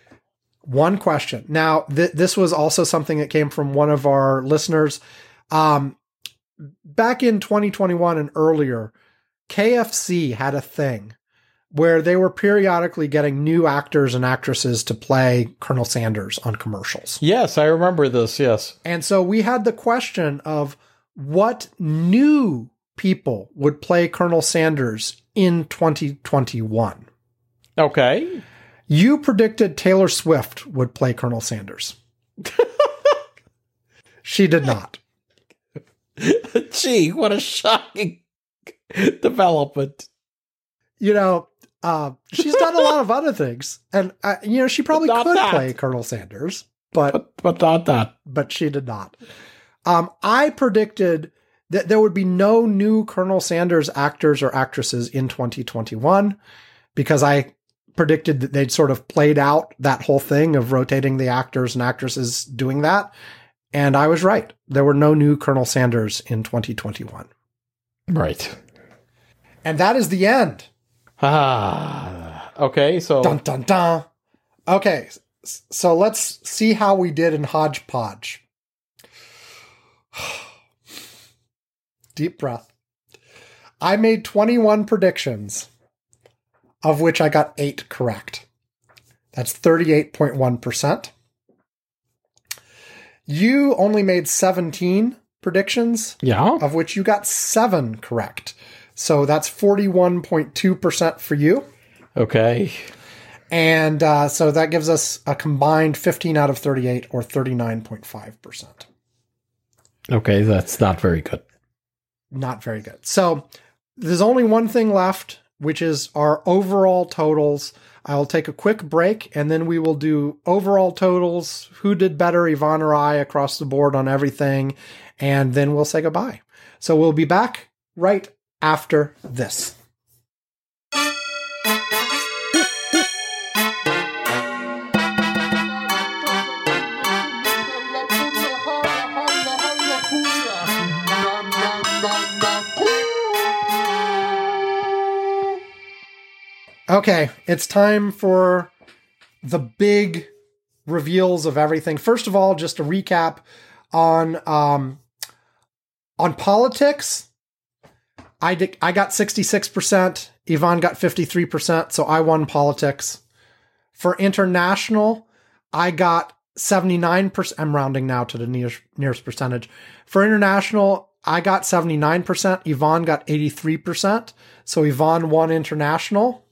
question. Now, this was also something that came from one of our listeners. Back in 2021 and earlier, KFC had a thing where they were periodically getting new actors and actresses to play Colonel Sanders on commercials. Yes, I remember this, yes. And so we had the question of what new people would play Colonel Sanders in 2021. Okay. You predicted Taylor Swift would play Colonel Sanders. She did not. Gee, what a shocking development. She's done a lot of other things. And, she probably play Colonel Sanders. But she did not. I predicted that there would be no new Colonel Sanders actors or actresses in 2021 because I predicted that they'd sort of played out that whole thing of rotating the actors and actresses doing that. And I was right. There were no new Colonel Sanders in 2021. Right. And that is the end. Okay, so... Dun, dun, dun. Okay, so let's see how we did in Hodgepodge. Deep breath. I made 21 predictions, of which I got 8 correct. That's 38.1%. You only made 17 predictions, of which you got 7 correct. So that's 41.2% for you. Okay. And so that gives us a combined 15 out of 38, or 39.5%. Okay, that's not very good. Not very good. So there's only one thing left, which is our overall totals. I'll take a quick break, and then we will do overall totals, who did better, Yvonne or I, across the board on everything, and then we'll say goodbye. So we'll be back right after this. Okay, it's time for the big reveals of everything. First of all, just a recap on politics. I got 66%. Yvonne got 53%, so I won politics. For international, I got 79%. I'm rounding now to the nearest percentage. For international, I got 79%. Yvonne got 83%. So Yvonne won international.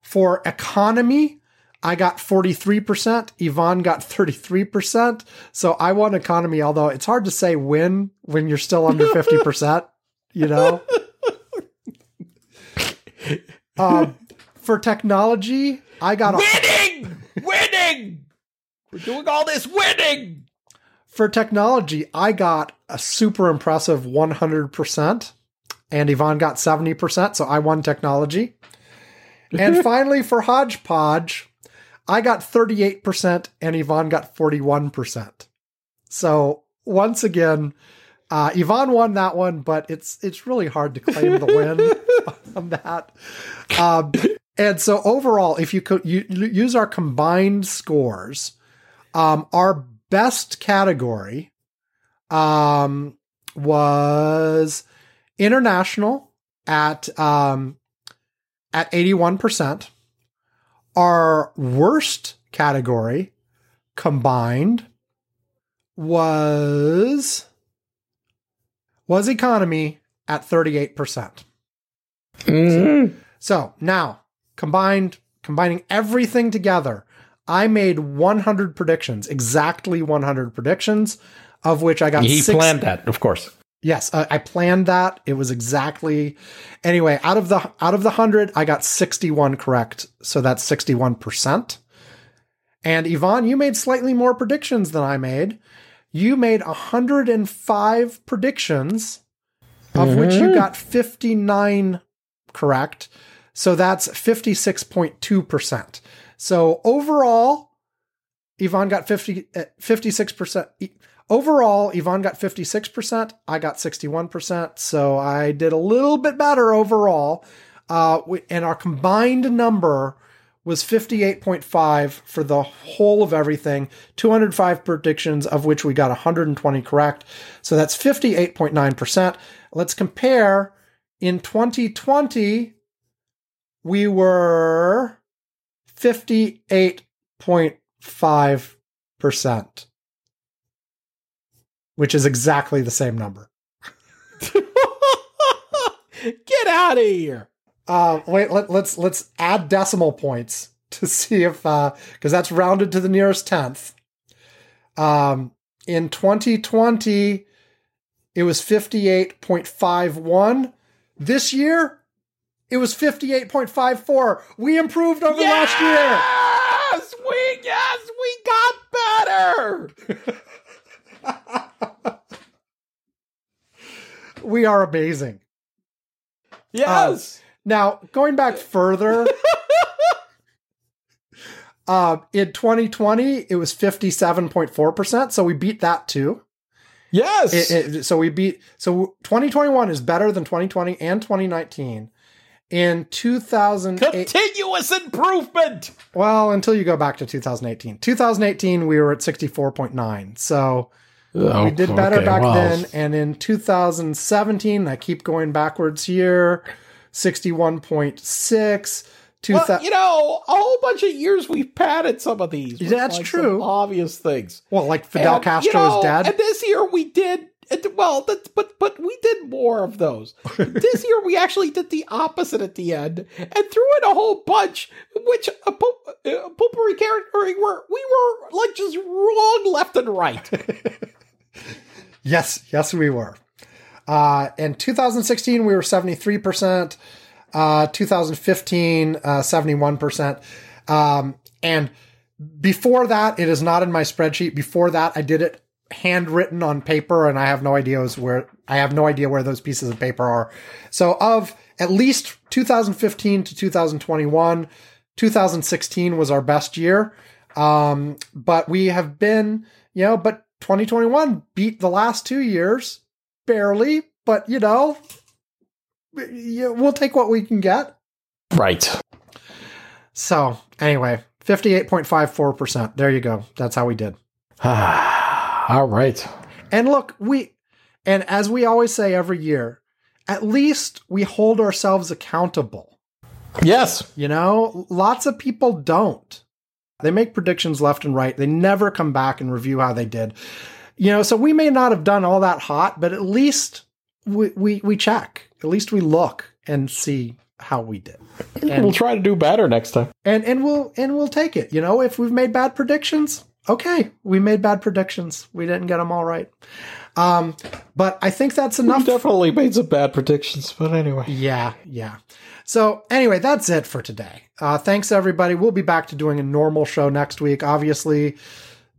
For economy, I got 43%. Yvonne got 33%. So I won economy, although it's hard to say when you're still under 50%, you know? For technology, I got... Winning! We're doing all this winning! For technology, I got a super impressive 100%. And Yvonne got 70%, so I won technology. And finally, for Hodgepodge, I got 38% and Yvonne got 41%. So once again, Yvonne won that one, but it's really hard to claim the win on that. And so overall, if you could use our combined scores, our best category was international at 81%. Our worst category combined was economy at 38%. Mm-hmm. So now combining everything together, I made 100 predictions, exactly 100 predictions, of which I got six. He planned that, of course. Yes, I planned that. It was exactly... Anyway, out of the 100, I got 61 correct. So that's 61%. And Yvonne, you made slightly more predictions than I made. You made 105 predictions, of which you got 59 correct. So that's 56.2%. So overall, Yvonne got 56%... Overall, Yvonne got 56%. I got 61%. So I did a little bit better overall. And our combined number was 58.5 for the whole of everything. 205 predictions, of which we got 120 correct. So that's 58.9%. Let's compare. In 2020, we were 58.5%. Which is exactly the same number. Get out of here! Wait, let's add decimal points to see if because that's rounded to the nearest tenth. In 2020, it was 58.51. This year, it was 58.54. We improved over last year. Yes, we got better. We are amazing. Yes. Now, going back further, in 2020, it was 57.4%. So we beat that too. Yes. So 2021 is better than 2020 and 2019. In 2008, continuous improvement. Well, until you go back to 2018. 2018, we were at 64.9. So we did better then. And in 2017, I keep going backwards here, 61.6. Well, you know, a whole bunch of years we've padded some of these. That's like true. Obvious things. Well, like Fidel Castro's dad. And this year we did. But we did more of those. This year we actually did the opposite at the end and threw in a whole bunch, which potpourri charactering we were like just wrong left and right. Yes, we were. In 2016 we were 73%. 2015 71%. And before that, it is not in my spreadsheet. Before that, I did it handwritten on paper, and I have no idea where those pieces of paper are. So of at least 2015 to 2021, 2016 was our best year. But we have been, but 2021 beat the last 2 years barely, but we'll take what we can get. Right. So anyway, 58.54%. There you go. That's how we did. All right. And look, and as we always say every year, at least we hold ourselves accountable. Yes. Lots of people don't. They make predictions left and right. They never come back and review how they did. So we may not have done all that hot, but at least we check. At least we look and see how we did. And we'll try to do better next time. And we'll take it. If we've made bad predictions, okay, we made bad predictions. We didn't get them all right. But I think that's enough. We definitely made some bad predictions, but anyway. Yeah. So anyway, that's it for today. Thanks, everybody. We'll be back to doing a normal show next week. Obviously,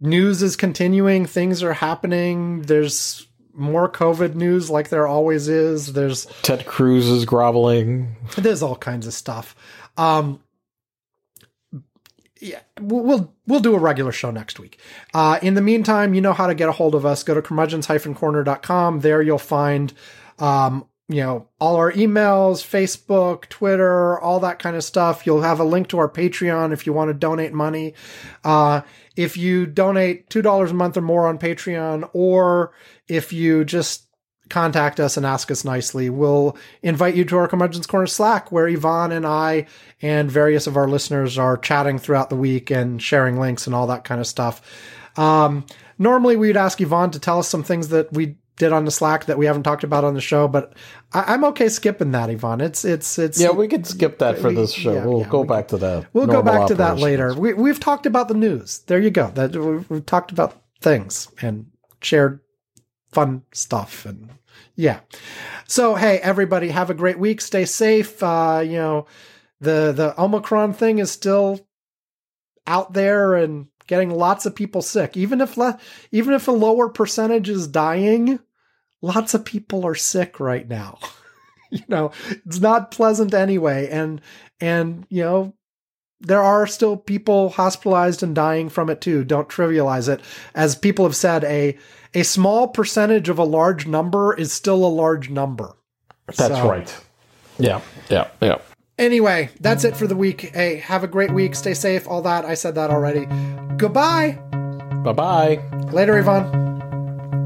news is continuing. Things are happening. There's more COVID news like there always is. There's Ted Cruz is groveling. There's all kinds of stuff. Yeah, we'll do a regular show next week. In the meantime, you know how to get a hold of us. Go to curmudgeons-corner.com. There you'll find, all our emails, Facebook, Twitter, all that kind of stuff. You'll have a link to our Patreon if you want to donate money. If you donate $2 a month or more on Patreon, or if you just contact us and ask us nicely, we'll invite you to our Curmudgeon's Corner Slack, where Yvonne and I and various of our listeners are chatting throughout the week and sharing links and all that kind of stuff. Normally we'd ask Yvonne to tell us some things that we did on the Slack that we haven't talked about on the show, but I'm okay skipping that, Yvonne. We could skip that for this show. We'll go back to that. We'll go back to that later. We've talked about the news. There you go. We've talked about things and shared fun stuff. And yeah. So, hey, everybody, have a great week. Stay safe. The Omicron thing is still out there and getting lots of people sick. Even if a lower percentage is dying, lots of people are sick right now. It's not pleasant anyway. And there are still people hospitalized and dying from it too. Don't trivialize it. As people have said, a small percentage of a large number is still a large number. That's right. Yeah. Anyway, that's it for the week. Hey, have a great week. Stay safe. All that. I said that already. Goodbye. Bye-bye. Later, Yvonne.